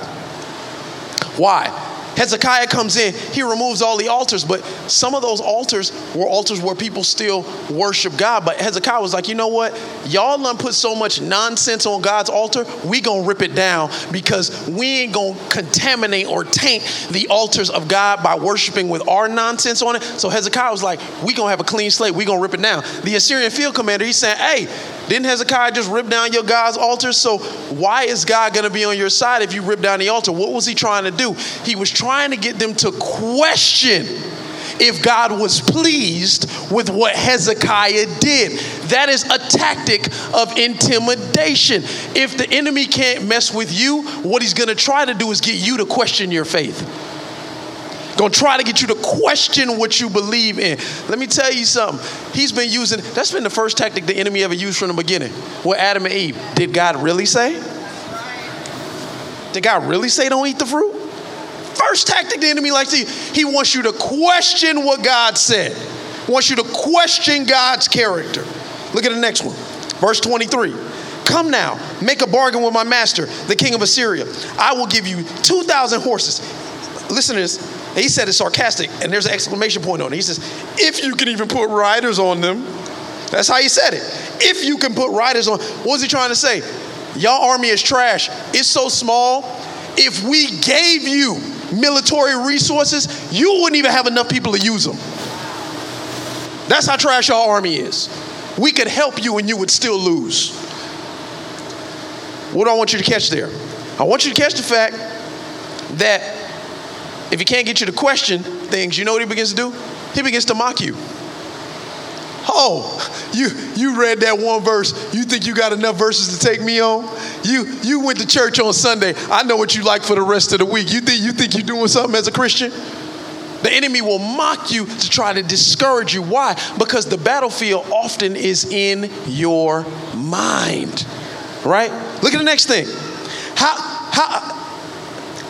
Why? Hezekiah comes in, he removes all the altars, but some of those altars were altars where people still worship God. But Hezekiah was like, you know what? Y'all done put so much nonsense on God's altar, we gonna rip it down, because we ain't gonna contaminate or taint the altars of God by worshiping with our nonsense on it. So Hezekiah was like, we gonna have a clean slate, we gonna rip it down. The Assyrian field commander, he's saying, hey, didn't Hezekiah just rip down your God's altar? So why is God going to be on your side if you rip down the altar? What was he trying to do? He was trying to get them to question if God was pleased with what Hezekiah did. That is a tactic of intimidation. If the enemy can't mess with you, what he's going to try to do is get you to question your faith. Gonna try to get you to question what you believe in. Let me tell you something. He's been using, that's been the first tactic the enemy ever used from the beginning. Well, Adam and Eve, did God really say? Did God really say don't eat the fruit? First tactic the enemy likes to use. He wants you to question what God said. He wants you to question God's character. Look at the next one. Verse twenty-three. Come now, make a bargain with my master, the king of Assyria. I will give you two thousand horses. Listen to this. He said it's sarcastic, and there's an exclamation point on it. He says, if you can even put riders on them. That's how he said it. If you can put riders on. What was he trying to say? Y'all army is trash. It's so small. If we gave you military resources, you wouldn't even have enough people to use them. That's how trash y'all army is. We could help you, and you would still lose. What do I want you to catch there? I want you to catch the fact that if he can't get you to question things, you know what he begins to do? He begins to mock you. Oh, you you read that one verse. You think you got enough verses to take me on? You you went to church on Sunday. I know what you like for the rest of the week. You think you think you're doing something as a Christian? The enemy will mock you to try to discourage you. Why? Because the battlefield often is in your mind, right? Look at the next thing. How how.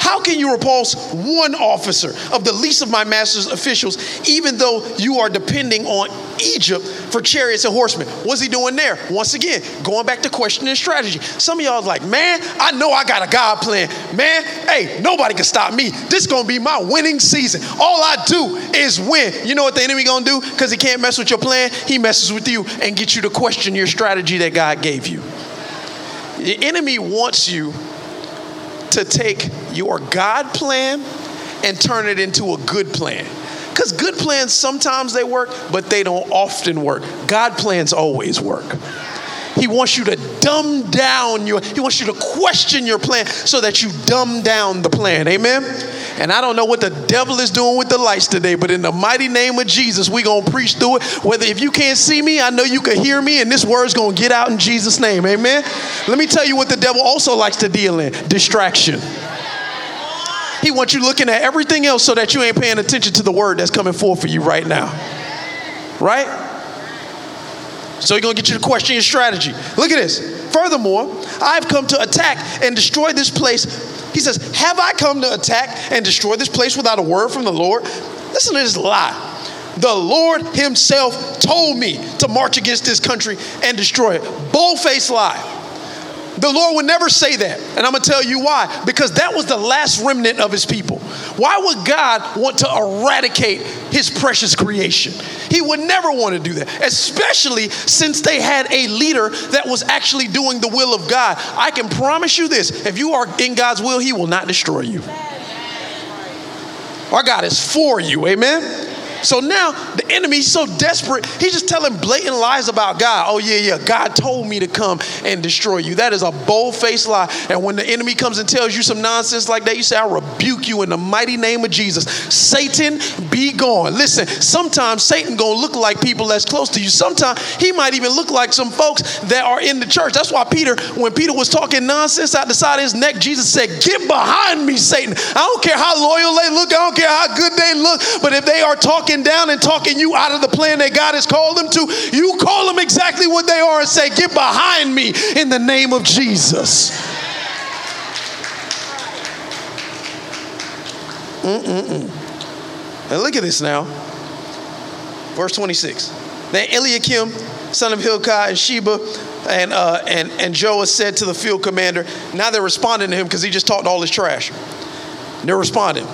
How can you repulse one officer of the least of my master's officials, even though you are depending on Egypt for chariots and horsemen? What's he doing there? Once again, going back to questioning strategy. Some of y'all are like, man, I know I got a God plan. Man, hey, nobody can stop me. This is going to be my winning season. All I do is win. You know what the enemy going to do? Because he can't mess with your plan. He messes with you and gets you to question your strategy that God gave you. The enemy wants you to take your God plan and turn it into a good plan. Because good plans, sometimes they work, but they don't often work. God plans always work. He wants you to dumb down your, he wants you to question your plan so that you dumb down the plan. Amen? And I don't know what the devil is doing with the lights today, but in the mighty name of Jesus, we're going to preach through it. Whether if you can't see me, I know you can hear me, and this word's going to get out in Jesus' name. Amen? Let me tell you what the devil also likes to deal in. Distraction. He wants you looking at everything else so that you ain't paying attention to the word that's coming forth for you right now. Right? So he's going to get you to question your strategy. Look at this. Furthermore, I've come to attack and destroy this place. He says, have I come to attack and destroy this place without a word from the Lord? Listen to this lie. The Lord himself told me to march against this country and destroy it. Bold-faced lie. The Lord would never say that. And I'm going to tell you why. Because that was the last remnant of his people. Why would God want to eradicate his precious creation? He would never want to do that. Especially since they had a leader that was actually doing the will of God. I can promise you this. If you are in God's will, he will not destroy you. Our God is for you. Amen. So now the enemy's so desperate, he's just telling blatant lies about God. Oh, yeah, yeah, God told me to come and destroy you. That is a bold-faced lie. And when the enemy comes and tells you some nonsense like that, you say, I rebuke you in the mighty name of Jesus. Satan, be gone. Listen, sometimes Satan going to look like people that's close to you. Sometimes he might even look like some folks that are in the church. That's why Peter, when Peter was talking nonsense out the side of his neck, Jesus said, get behind me, Satan. I don't care how loyal they look. I don't care how good they look. But if they are talking down and talking you out of the plan that God has called them to, you call them exactly what they are and say, get behind me in the name of Jesus. Mm-mm-mm. And look at this now. Verse twenty-six. Then Eliakim, son of Hilkiah, and Sheba, and, uh, and, and Joah said to the field commander, now they're responding to him because he just talked all his trash. They're responding.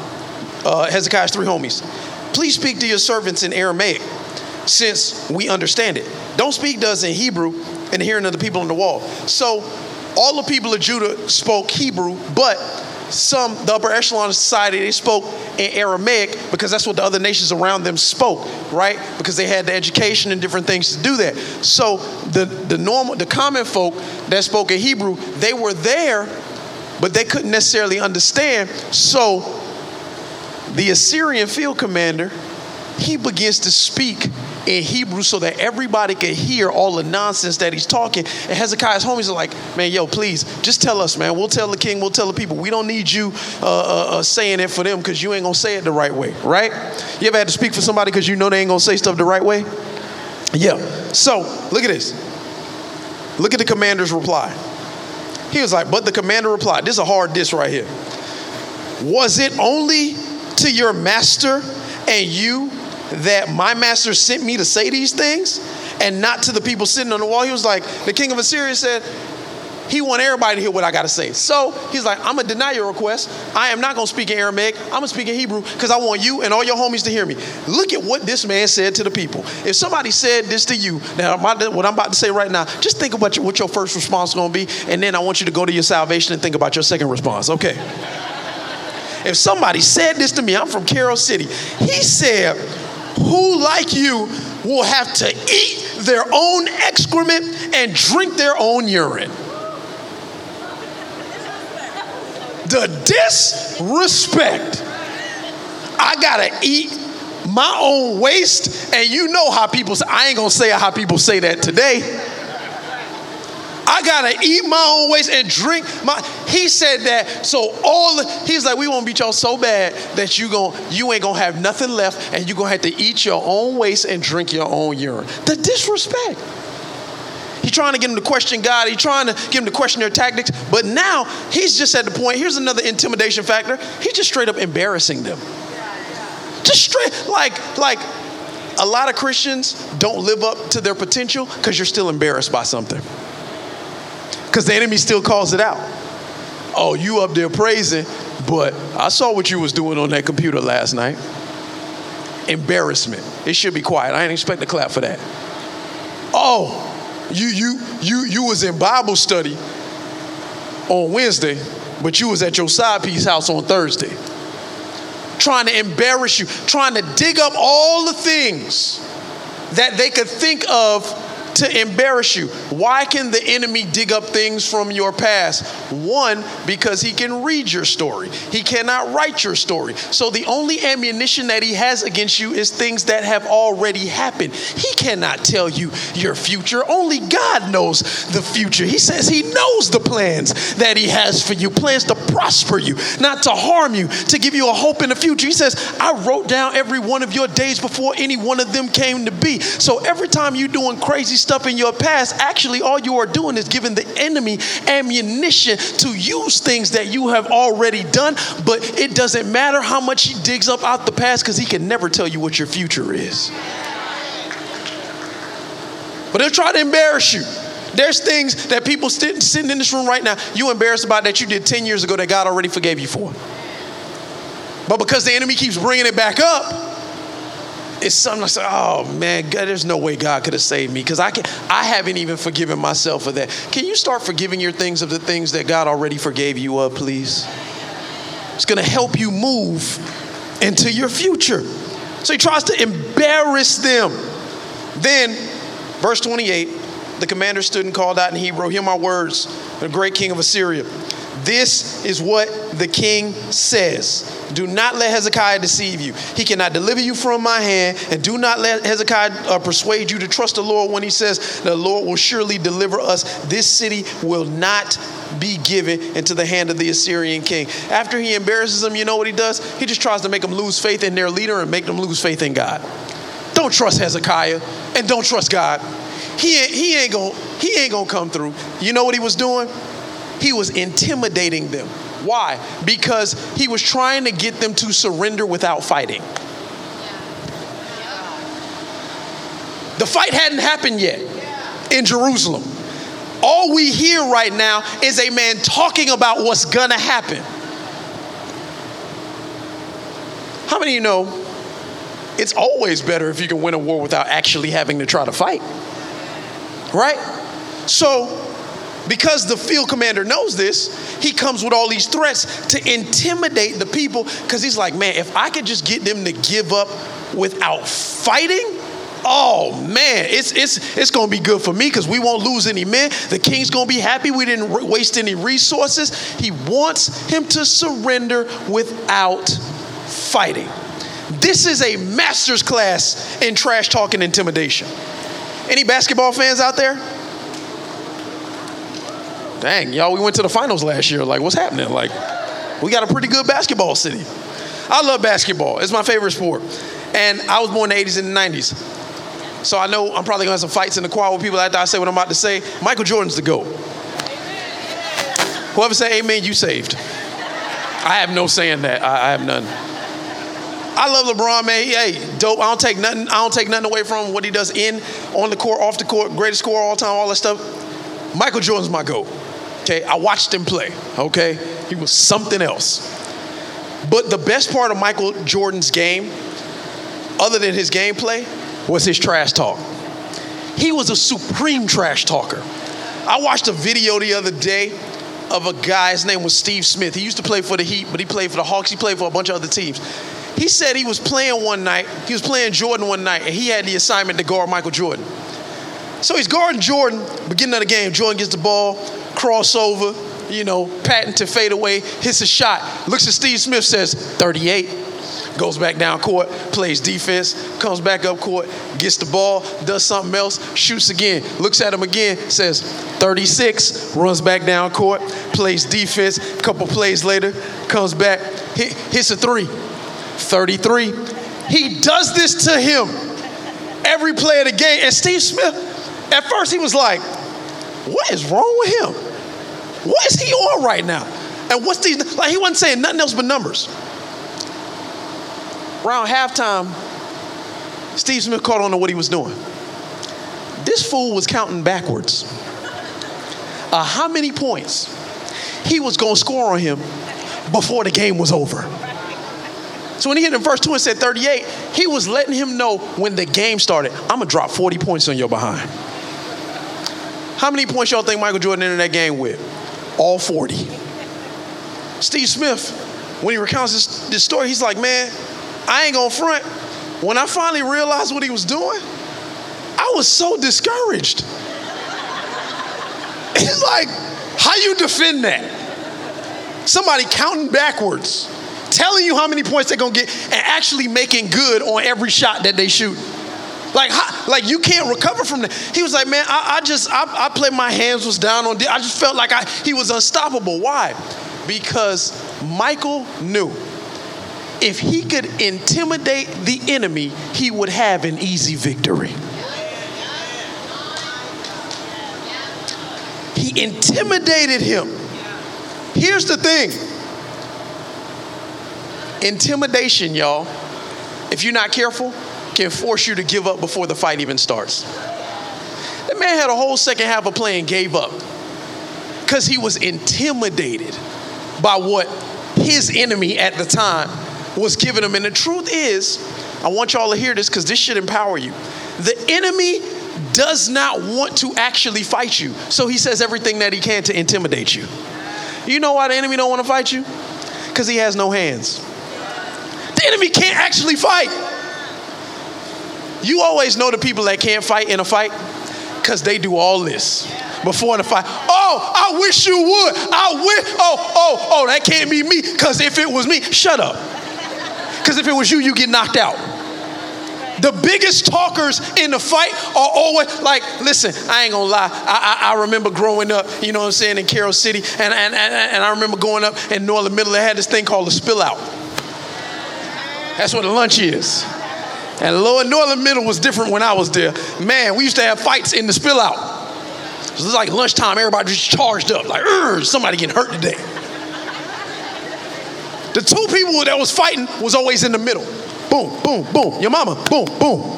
Uh, Hezekiah's three homies. Please speak to your servants in Aramaic, since we understand it. Don't speak to us in Hebrew and the hearing of the people on the wall. So all the people of Judah spoke Hebrew, but some, the upper echelon of society, they spoke in Aramaic because that's what the other nations around them spoke, right? Because they had the education and different things to do that. So the, the normal, the common folk that spoke in Hebrew, they were there, but they couldn't necessarily understand. So the Assyrian field commander, he begins to speak in Hebrew so that everybody can hear all the nonsense that he's talking. And Hezekiah's homies are like, man, yo, please, just tell us, man. We'll tell the king, we'll tell the people. We don't need you uh, uh, saying it for them because you ain't going to say it the right way, right? You ever had to speak for somebody because you know they ain't going to say stuff the right way? Yeah. So look at this. Look at the commander's reply. He was like, but the commander replied. This is a hard diss right here. Was it only to your master and you that my master sent me to say these things and not to the people sitting on the wall? He was like, the king of Assyria said, he want everybody to hear what I got to say. So he's like, I'm going to deny your request. I am not going to speak in Aramaic. I'm going to speak in Hebrew because I want you and all your homies to hear me. Look at what this man said to the people. If somebody said this to you, now what I'm about to say right now, just think about what your first response is going to be. And then I want you to go to your salvation and think about your second response. Okay. If somebody said this to me, I'm from Carroll City. He said, who like you will have to eat their own excrement and drink their own urine? The disrespect. I gotta eat my own waste, and you know how people say, I ain't gonna say how people say that today. I gotta eat my own waste and drink my, he said that, so all, he's like, we won't beat y'all so bad that you gon' you ain't gonna have nothing left and you're gonna have to eat your own waste and drink your own urine. The disrespect. He's trying to get them to question God. He's trying to get them to question their tactics, but now he's just at the point, here's another intimidation factor. He's just straight up embarrassing them. Just straight, like, like a lot of Christians don't live up to their potential because you're still embarrassed by something. Because the enemy still calls it out. Oh, you up there praising, but I saw what you was doing on that computer last night. Embarrassment. It should be quiet. I didn't expect to clap for that. Oh, you you you you was in Bible study on Wednesday, but you was at your side piece house on Thursday. Trying to embarrass you, trying to dig up all the things that they could think of to embarrass you. Why can the enemy dig up things from your past? One, because he can read your story. He cannot write your story. So the only ammunition that he has against you is things that have already happened. He cannot tell you your future. Only God knows the future. He says he knows the plans that he has for you, plans to prosper you, not to harm you, to give you a hope in the future. He says, I wrote down every one of your days before any one of them came to be. So every time you're doing crazy stuff, stuff in your past, actually all you are doing is giving the enemy ammunition to use things that you have already done, but it doesn't matter how much he digs up out the past because he can never tell you what your future is. But they'll try to embarrass you. There's things that people st- sitting in this room right now, you embarrassed about that you did ten years ago that God already forgave you for. But because the enemy keeps bringing it back up, it's something I say, oh man, God, there's no way God could have saved me because I can I haven't even forgiven myself for that. Can you start forgiving your things of the things that God already forgave you of, please? It's going to help you move into your future. So he tries to embarrass them. Then, verse twenty-eight, the commander stood and called out in Hebrew, hear my words, the great king of Assyria. This is what the king says. Do not let Hezekiah deceive you. He cannot deliver you from my hand. And do not let Hezekiah uh, persuade you to trust the Lord when he says, the Lord will surely deliver us. This city will not be given into the hand of the Assyrian king. After he embarrasses them, you know what he does? He just tries to make them lose faith in their leader and make them lose faith in God. Don't trust Hezekiah and don't trust God. He ain't, he ain't gonna, he ain't gonna come through. You know what he was doing? He was intimidating them. Why? Because he was trying to get them to surrender without fighting. The fight hadn't happened yet in Jerusalem. All we hear right now is a man talking about what's going to happen. How many of you know it's always better if you can win a war without actually having to try to fight? Right? So because the field commander knows this, he comes with all these threats to intimidate the people, because he's like, man, if I could just get them to give up without fighting, oh, man, it's it's it's going to be good for me because we won't lose any men. The king's going to be happy. We didn't re- waste any resources. He wants him to surrender without fighting. This is a master's class in trash talk and intimidation. Any basketball fans out there? Dang, y'all, we went to the finals last year. Like, what's happening? Like, we got a pretty good basketball city. I love basketball. It's my favorite sport. And I was born in the eighties and the nineties. So I know I'm probably going to have some fights in the choir with people after I say what I'm about to say. Michael Jordan's the GOAT. Whoever say amen, you saved. I have no saying that. I, I have none. I love LeBron, man. Hey, dope. I don't take nothing. I don't take nothing away from what he does in, on the court, off the court, greatest scorer all time, all that stuff. Michael Jordan's my GOAT. Okay, I watched him play. Okay, he was something else. But the best part of Michael Jordan's game, other than his gameplay, was his trash talk. He was a supreme trash talker. I watched a video the other day of a guy, his name was Steve Smith. He used to play for the Heat, but he played for the Hawks. He played for a bunch of other teams. He said he was playing one night, he was playing Jordan one night, and he had the assignment to guard Michael Jordan. So he's guarding Jordan, beginning of the game, Jordan gets the ball, crossover, you know, patented fadeaway, hits a shot, looks at Steve Smith, says, thirty-eight. Goes back down court, plays defense, comes back up court, gets the ball, does something else, shoots again, looks at him again, says thirty-six, runs back down court, plays defense, a couple plays later, comes back, hit, hits a three, thirty-three. He does this to him every play of the game. And Steve Smith, at first he was like, what is wrong with him? What is he on right now? And what's these, like he wasn't saying nothing else but numbers. Around halftime, Steve Smith caught on to what he was doing. This fool was counting backwards. Uh, how many points he was going to score on him before the game was over. So when he hit in verse two and said thirty-eight, he was letting him know when the game started, I'm going to drop forty points on your behind. How many points y'all think Michael Jordan ended that game with? All forty. Steve Smith, when he recounts this, this story, he's like, man, I ain't gonna front. When I finally realized what he was doing, I was so discouraged. It's like, how you defend that? Somebody counting backwards, telling you how many points they're gonna get, and actually making good on every shot that they shoot. Like, how, like you can't recover from that. He was like, man, I, I just, I, I played my hands was down on. I just felt like I, he was unstoppable. Why? Because Michael knew. If he could intimidate the enemy, he would have an easy victory. He intimidated him. Here's the thing. Intimidation, y'all, if you're not careful, can force you to give up before the fight even starts. That man had a whole second half of play and gave up because he was intimidated by what his enemy at the time was giving him. And the truth is, I want y'all to hear this because this should empower you. The enemy does not want to actually fight you. So he says everything that he can to intimidate you. You know why the enemy don't want to fight you? Because he has no hands. The enemy can't actually fight. You always know the people that can't fight in a fight because they do all this before the fight. Oh, I wish you would. I wish. Oh, oh, oh, that can't be me because if it was me, shut up. Because if it was you, you get knocked out. The biggest talkers in the fight are always like, listen, I ain't gonna lie. I, I, I remember growing up, you know what I'm saying, in Carroll City. And, and, and, and I remember going up in Northern Middle, they had this thing called a spill out. That's what a lunch is. And Lord, Northern Middle was different when I was there. Man, we used to have fights in the spill out. So it was like lunchtime, everybody just charged up. Like, somebody getting hurt today. The two people that was fighting was always in the middle. Boom, boom, boom. Your mama, boom, boom.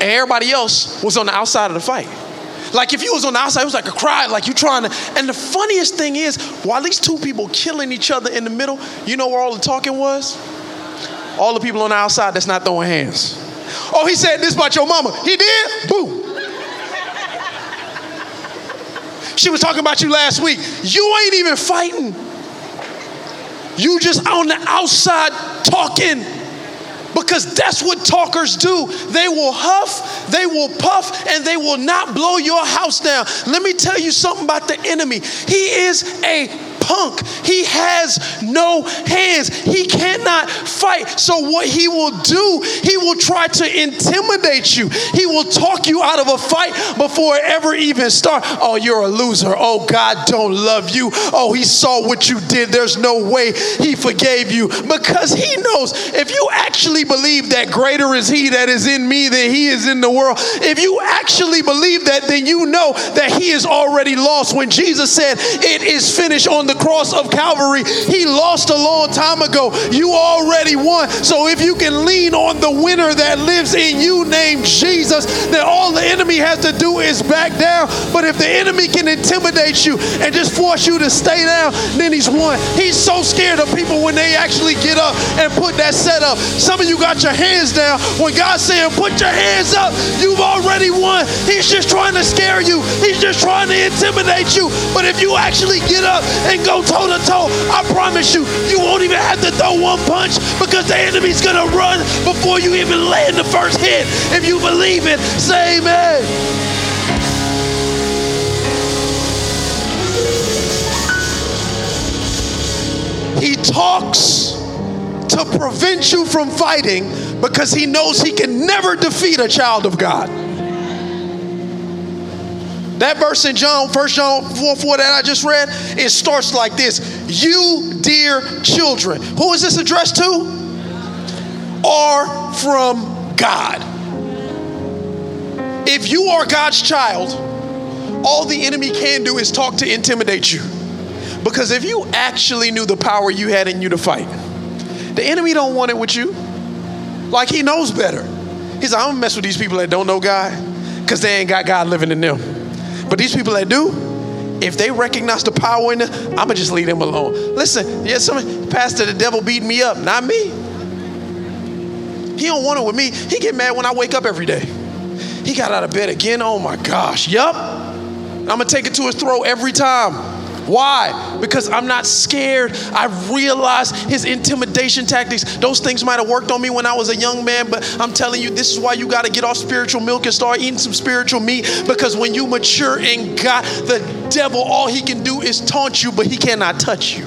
and everybody else was on the outside of the fight. Like if you was on the outside, it was like a cry, like you trying to. And the funniest thing is, while these two people killing each other in the middle, you know where all the talking was? All the people on the outside that's not throwing hands. Oh, he said this about your mama. He did? Boo. She was talking about you last week. You ain't even fighting. You just on the outside talking. Because that's what talkers do. They will huff, they will puff, and they will not blow your house down. Let me tell you something about the enemy. He is a punk. He has no hands. He cannot fight. So what he will do, he will try to intimidate you. He will talk you out of a fight before it ever even starts. Oh, you're a loser. Oh, God don't love you. Oh, he saw what you did. There's no way he forgave you. Because he knows if you actually believe that greater is he that is in me than he is in the world, if you actually believe that, then you know that he is already lost. When Jesus said, "It is finished," on the cross of Calvary, he lost a long time ago. You already won. So if you can lean on the winner that lives in you named Jesus, then all the enemy has to do is back down. But if the enemy can intimidate you and just force you to stay down, then he's won. He's so scared of people when they actually get up and put that set up. Some of you got your hands down. When God's saying, put your hands up, you've already won. He's just trying to scare you. He's just trying to intimidate you. But if you actually get up and go toe to toe, I promise you, you won't even have to throw one punch, because the enemy's gonna run before you even land the first hit. If you believe it, say amen. He talks to prevent you from fighting because he knows he can never defeat a child of God. That verse in John, First John four four that I just read, it starts like this. You, dear children, who is this addressed to? Are from God. If you are God's child, all the enemy can do is talk to intimidate you. Because if you actually knew the power you had in you to fight, the enemy don't want it with you. Like he knows better. He's like, I'm gonna mess with these people that don't know God because they ain't got God living in them. But these people that do, if they recognize the power in them, I'ma just leave them alone. Listen, yeah, some pastor, the devil beat me up, not me. He don't want it with me. He get mad when I wake up every day. He got out of bed again. Oh my gosh. Yup. I'ma take it to his throat every time. Why? Because I'm not scared. I realize his intimidation tactics. Those things might have worked on me when I was a young man, but I'm telling you, this is why you got to get off spiritual milk and start eating some spiritual meat, because when you mature in God, the devil, all he can do is taunt you, but he cannot touch you.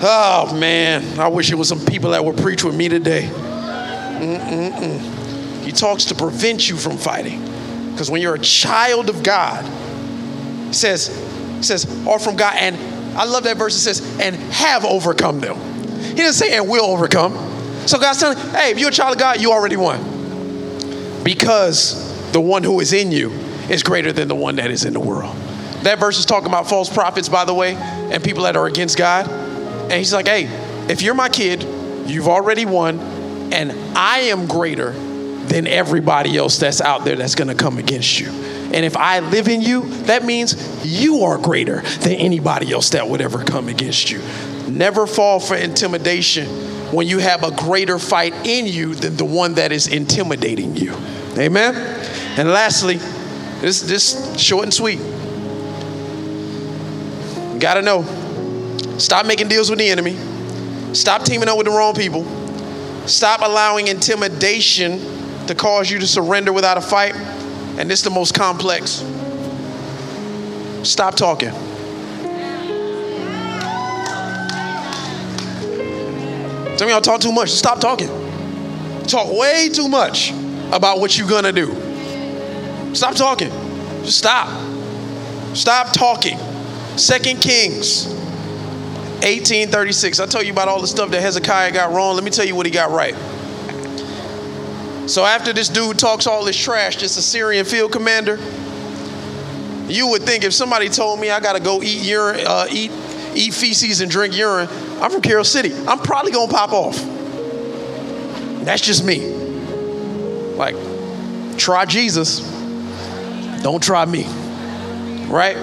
Oh, man. I wish it was some people that would preach with me today. Mm-mm-mm. He talks to prevent you from fighting, because when you're a child of God, It says, it says, are from God. And I love that verse. It says, and have overcome them. He didn't say, and will overcome. So God's telling you, hey, if you're a child of God, you already won. Because the one who is in you is greater than the one that is in the world. That verse is talking about false prophets, by the way, and people that are against God. And he's like, hey, if you're my kid, you've already won. And I am greater than everybody else that's out there that's going to come against you. And if I live in you, that means you are greater than anybody else that would ever come against you. Never fall for intimidation when you have a greater fight in you than the one that is intimidating you. Amen? And lastly, this this short and sweet. You gotta know, stop making deals with the enemy. Stop teaming up with the wrong people. Stop allowing intimidation to cause you to surrender without a fight. And this is the most complex. Stop talking. Some of y'all talk too much. Stop talking. Talk way too much about what you're going to do. Stop talking. Just stop. Stop talking. Second Kings eighteen thirty-six. I told you about all the stuff that Hezekiah got wrong. Let me tell you what he got right. So after this dude talks all this trash, this Assyrian field commander, you would think if somebody told me I got to go eat urine, uh, eat eat feces and drink urine, I'm from Carroll City, I'm probably going to pop off. That's just me. Like, try Jesus, don't try me, right?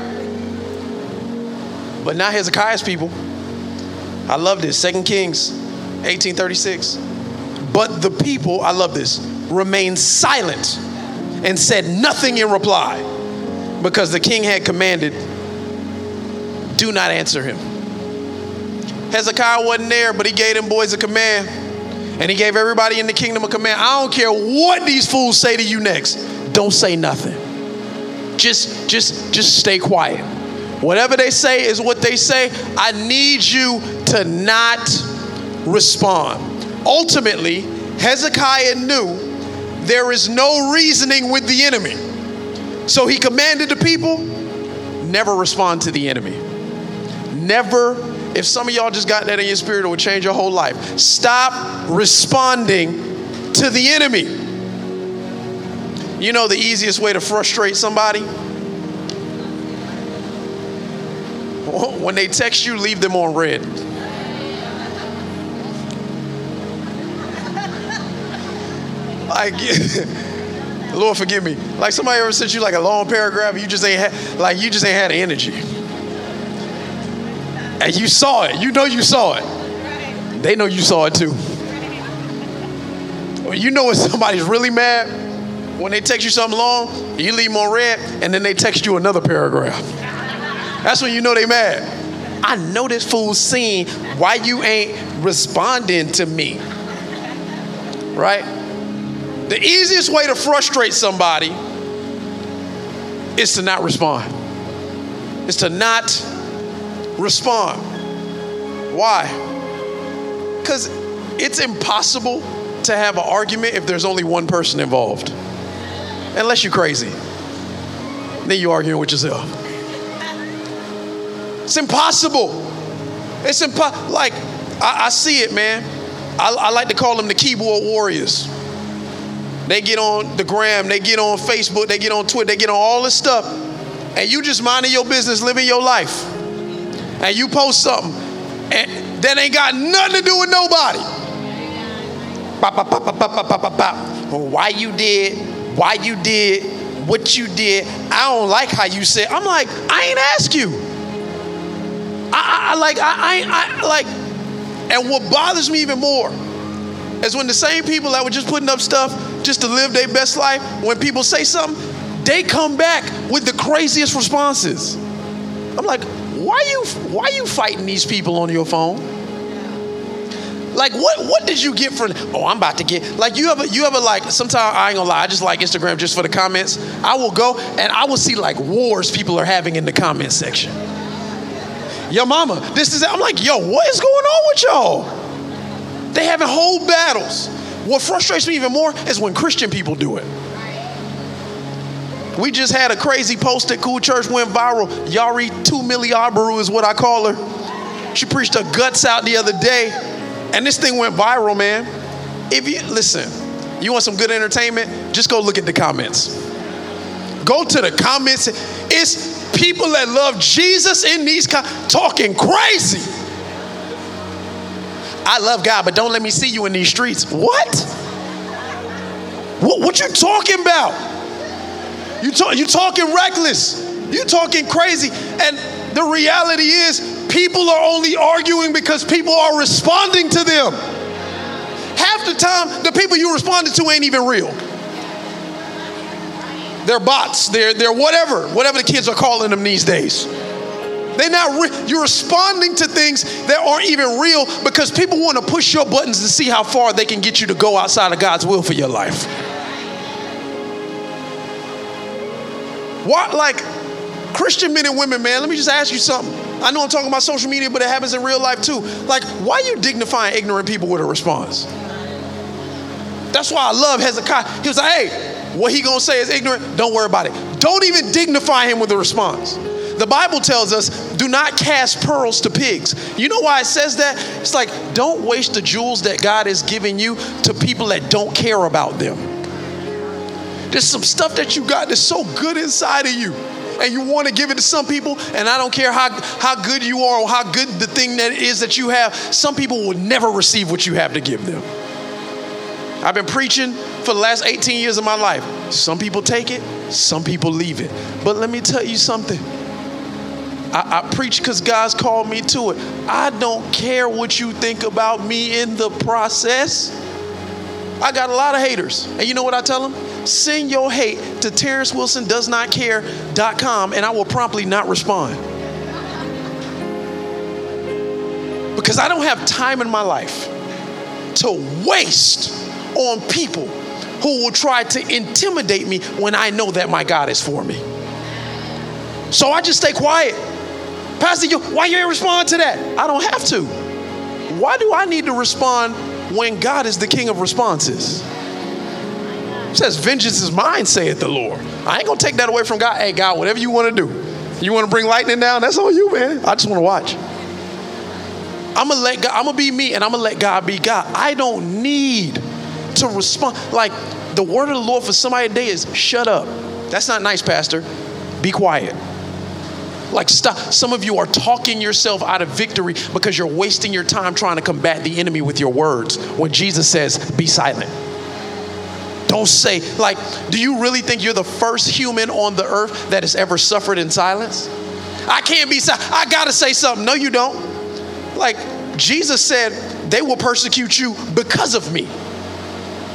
But not Hezekiah's people. I love this. Second Kings eighteen thirty-six. But the people, I love this, remained silent and said nothing in reply, because the king had commanded, do not answer him. Hezekiah wasn't there, but he gave them boys a command, and he gave everybody in the kingdom a command. I don't care what these fools say to you next. Don't say nothing. Just, just, just stay quiet. Whatever they say is what they say. I need you to not respond. Ultimately, Hezekiah knew there is no reasoning with the enemy. So he commanded the people, never respond to the enemy. Never. If some of y'all just got that in your spirit, it would change your whole life. Stop responding to the enemy. You know the easiest way to frustrate somebody? When they text you, leave them on red. Like, Lord forgive me. Like, somebody ever sent you like a long paragraph, you just ain't ha- like you just ain't had the energy. And you saw it. You know you saw it. They know you saw it too. You know when somebody's really mad, when they text you something long, you leave them on red, and then they text you another paragraph. That's when you know they mad. I know this fool's seen why you ain't responding to me. Right? The easiest way to frustrate somebody is to not respond. Is to not respond. Why? Because it's impossible to have an argument if there's only one person involved. Unless you're crazy. Then you're arguing with yourself. It's impossible. It's impossible. Like, I-, I see it, man. I-, I like to call them the keyboard warriors. They get on the gram, they get on Facebook, they get on Twitter, they get on all this stuff. And you just minding your business, living your life. And you post something and that ain't got nothing to do with nobody. Pop, pop, pop, pop, pop, pop, pop, pop. Why you did, why you did, what you did. I don't like how you said. I'm like, I ain't ask you. I, I, I like, I, I, I like, and what bothers me even more is when the same people that were just putting up stuff just to live their best life, when people say something, they come back with the craziest responses. I'm like, Why you why you fighting these people on your phone? Like, what what did you get from? Oh, I'm about to get. Like, you ever, you ever like, sometimes I ain't gonna lie, I just like Instagram just for the comments. I will go and I will see like wars people are having in the comment section. Yo, mama, this is, I'm like, yo, what is going on with y'all? They having whole battles. What frustrates me even more is when Christian people do it. We just had a crazy post at Cool Church, went viral. Yari two million is what I call her. She preached her guts out the other day, and this thing went viral, man. If you listen, you want some good entertainment, just go look at the comments. Go to the comments. It's people that love Jesus in these com- talking crazy. I love God, but don't let me see you in these streets. What? What, what you talking about? You talk, you talking reckless. You talking crazy. And the reality is, people are only arguing because people are responding to them. Half the time, the people you responded to ain't even real. They're bots. They're, they're whatever. Whatever the kids are calling them these days. They're not re- You're responding to things that aren't even real because people want to push your buttons to see how far they can get you to go outside of God's will for your life. What, like, Christian men and women, man, let me just ask you something. I know I'm talking about social media, but it happens in real life too. Like, why are you dignifying ignorant people with a response? That's why I love Hezekiah. He was like, hey, what he gonna say is ignorant, don't worry about it. Don't even dignify him with a response. The Bible tells us, do not cast pearls to pigs. You know why it says that? It's like, don't waste the jewels that God has given you to people that don't care about them. There's some stuff that you got that's so good inside of you, and you want to give it to some people, and I don't care how, how good you are or how good the thing that is that you have, some people will never receive what you have to give them. I've been preaching for the last eighteen years of my life. Some people take it, some people leave it. But let me tell you something. I, I preach because God's called me to it. I don't care what you think about me in the process. I got a lot of haters. And you know what I tell them? Send your hate to Terrance Wilson does not care dot com and I will promptly not respond. Because I don't have time in my life to waste on people who will try to intimidate me when I know that my God is for me. So I just stay quiet. Pastor, you, why you ain't respond to that? I don't have to. Why do I need to respond when God is the king of responses? He says, vengeance is mine, saith the Lord. I ain't going to take that away from God. Hey, God, whatever you want to do. You want to bring lightning down? That's on you, man. I just want to watch. I'm going to let God, I'm going to be me and I'm going to let God be God. I don't need to respond. Like the word of the Lord for somebody today is shut up. That's not nice, Pastor. Be quiet. Like stop. Some of you are talking yourself out of victory because you're wasting your time trying to combat the enemy with your words. When Jesus says, be silent. Don't say, like, do you really think you're the first human on the earth that has ever suffered in silence? I can't be silent. I got to say something. No, you don't. Like Jesus said, they will persecute you because of me.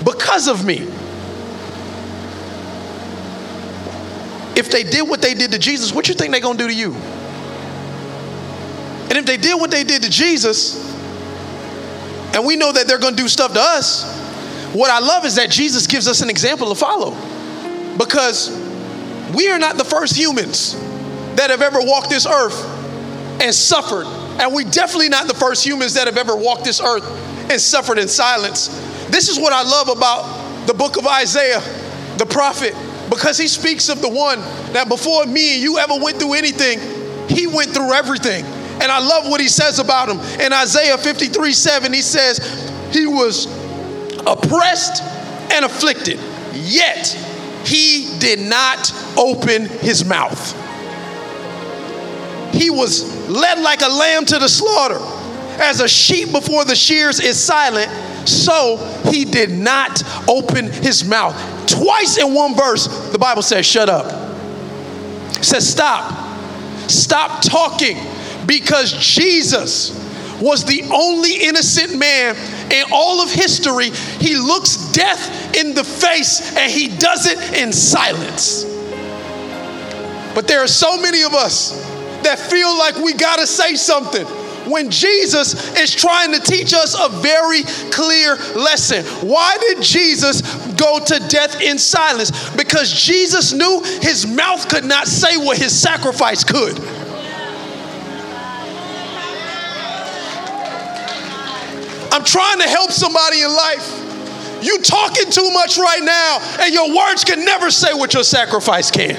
Because of me. If they did what they did to Jesus, what you think they're going to do to you? And if they did what they did to Jesus, and we know that they're going to do stuff to us, what I love is that Jesus gives us an example to follow. Because we are not the first humans that have ever walked this earth and suffered. And we definitely not the first humans that have ever walked this earth and suffered in silence. This is what I love about the book of Isaiah, the prophet, because he speaks of the one that before me and you ever went through anything, he went through everything. And I love what he says about him. In Isaiah fifty-three seven, he says, he was oppressed and afflicted, yet he did not open his mouth. He was led like a lamb to the slaughter. As a sheep before the shears is silent, so he did not open his mouth. Twice in one verse, the Bible says, shut up. It says, stop. Stop talking, because Jesus was the only innocent man in all of history. He looks death in the face and he does it in silence. But there are so many of us that feel like we gotta say something when Jesus is trying to teach us a very clear lesson. Why did Jesus go to death in silence? Because Jesus knew his mouth could not say what his sacrifice could. I'm trying to help somebody in life. You talking too much right now, and your words can never say what your sacrifice can.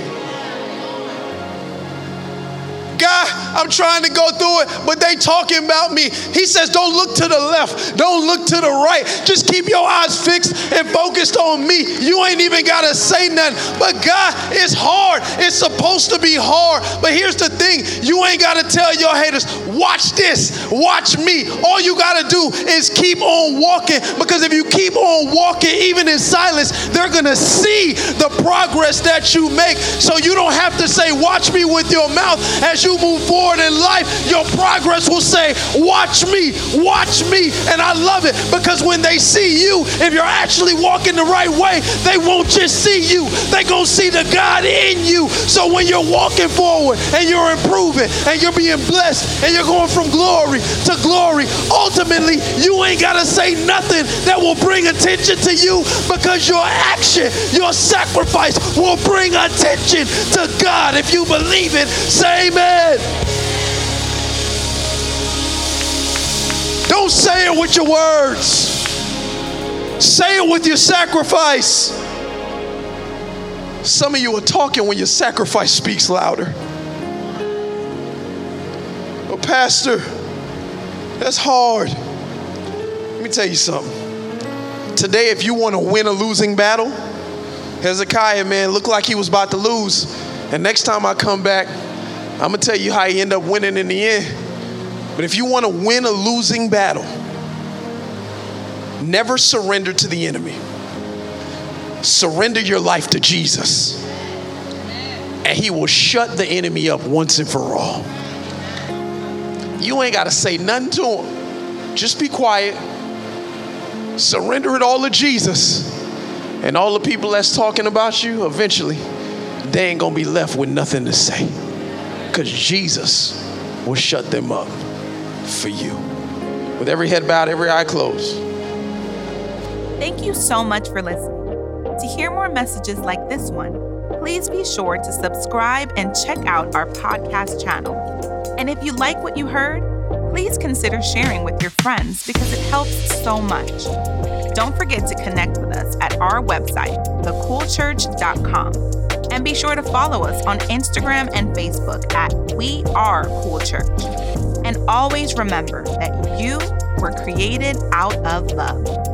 God, I'm trying to go through it, but they talking about me. He says, don't look to the left. Don't look to the right. Just keep your eyes fixed and focused on me. You ain't even got to say nothing. But God, it's hard. It's supposed to be hard. But here's the thing. You ain't got to tell your haters, watch this, watch me. All you got to do is keep on walking, because if you keep on walking, even in silence, they're going to see the progress that you make. So you don't have to say, watch me with your mouth. As you move forward in life, your progress will say, watch me, watch me. And I love it, because when they see you, if you're actually walking the right way, they won't just see you, they gonna see the God in you. So when you're walking forward and you're improving and you're being blessed and you're going from glory to glory, ultimately you ain't gotta say nothing that will bring attention to you, because your action, your sacrifice will bring attention to God. If you believe it, say amen. Don't say it with your words. Say it with your sacrifice. Some of you are talking when your sacrifice speaks louder. But Pastor, that's hard. Let me tell you something. Today, if you want to win a losing battle, Hezekiah, man, looked like he was about to lose. And next time I come back, I'm going to tell you how you end up winning in the end. But if you want to win a losing battle, Never surrender to the enemy. Surrender your life to Jesus, and he will shut the enemy up once and for all. You ain't got to say nothing to him. Just be quiet. Surrender it all to Jesus. And all the people that's talking about you, eventually, they ain't going to be left with nothing to say. Because Jesus will shut them up for you. With every head bowed, every eye closed. Thank you so much for listening. To hear more messages like this one, please be sure to subscribe and check out our podcast channel. And if you like what you heard, please consider sharing with your friends because it helps so much. Don't forget to connect with us at our website, the cool church dot com. And be sure to follow us on Instagram and Facebook at We Are Cool Church. And always remember that you were created out of love.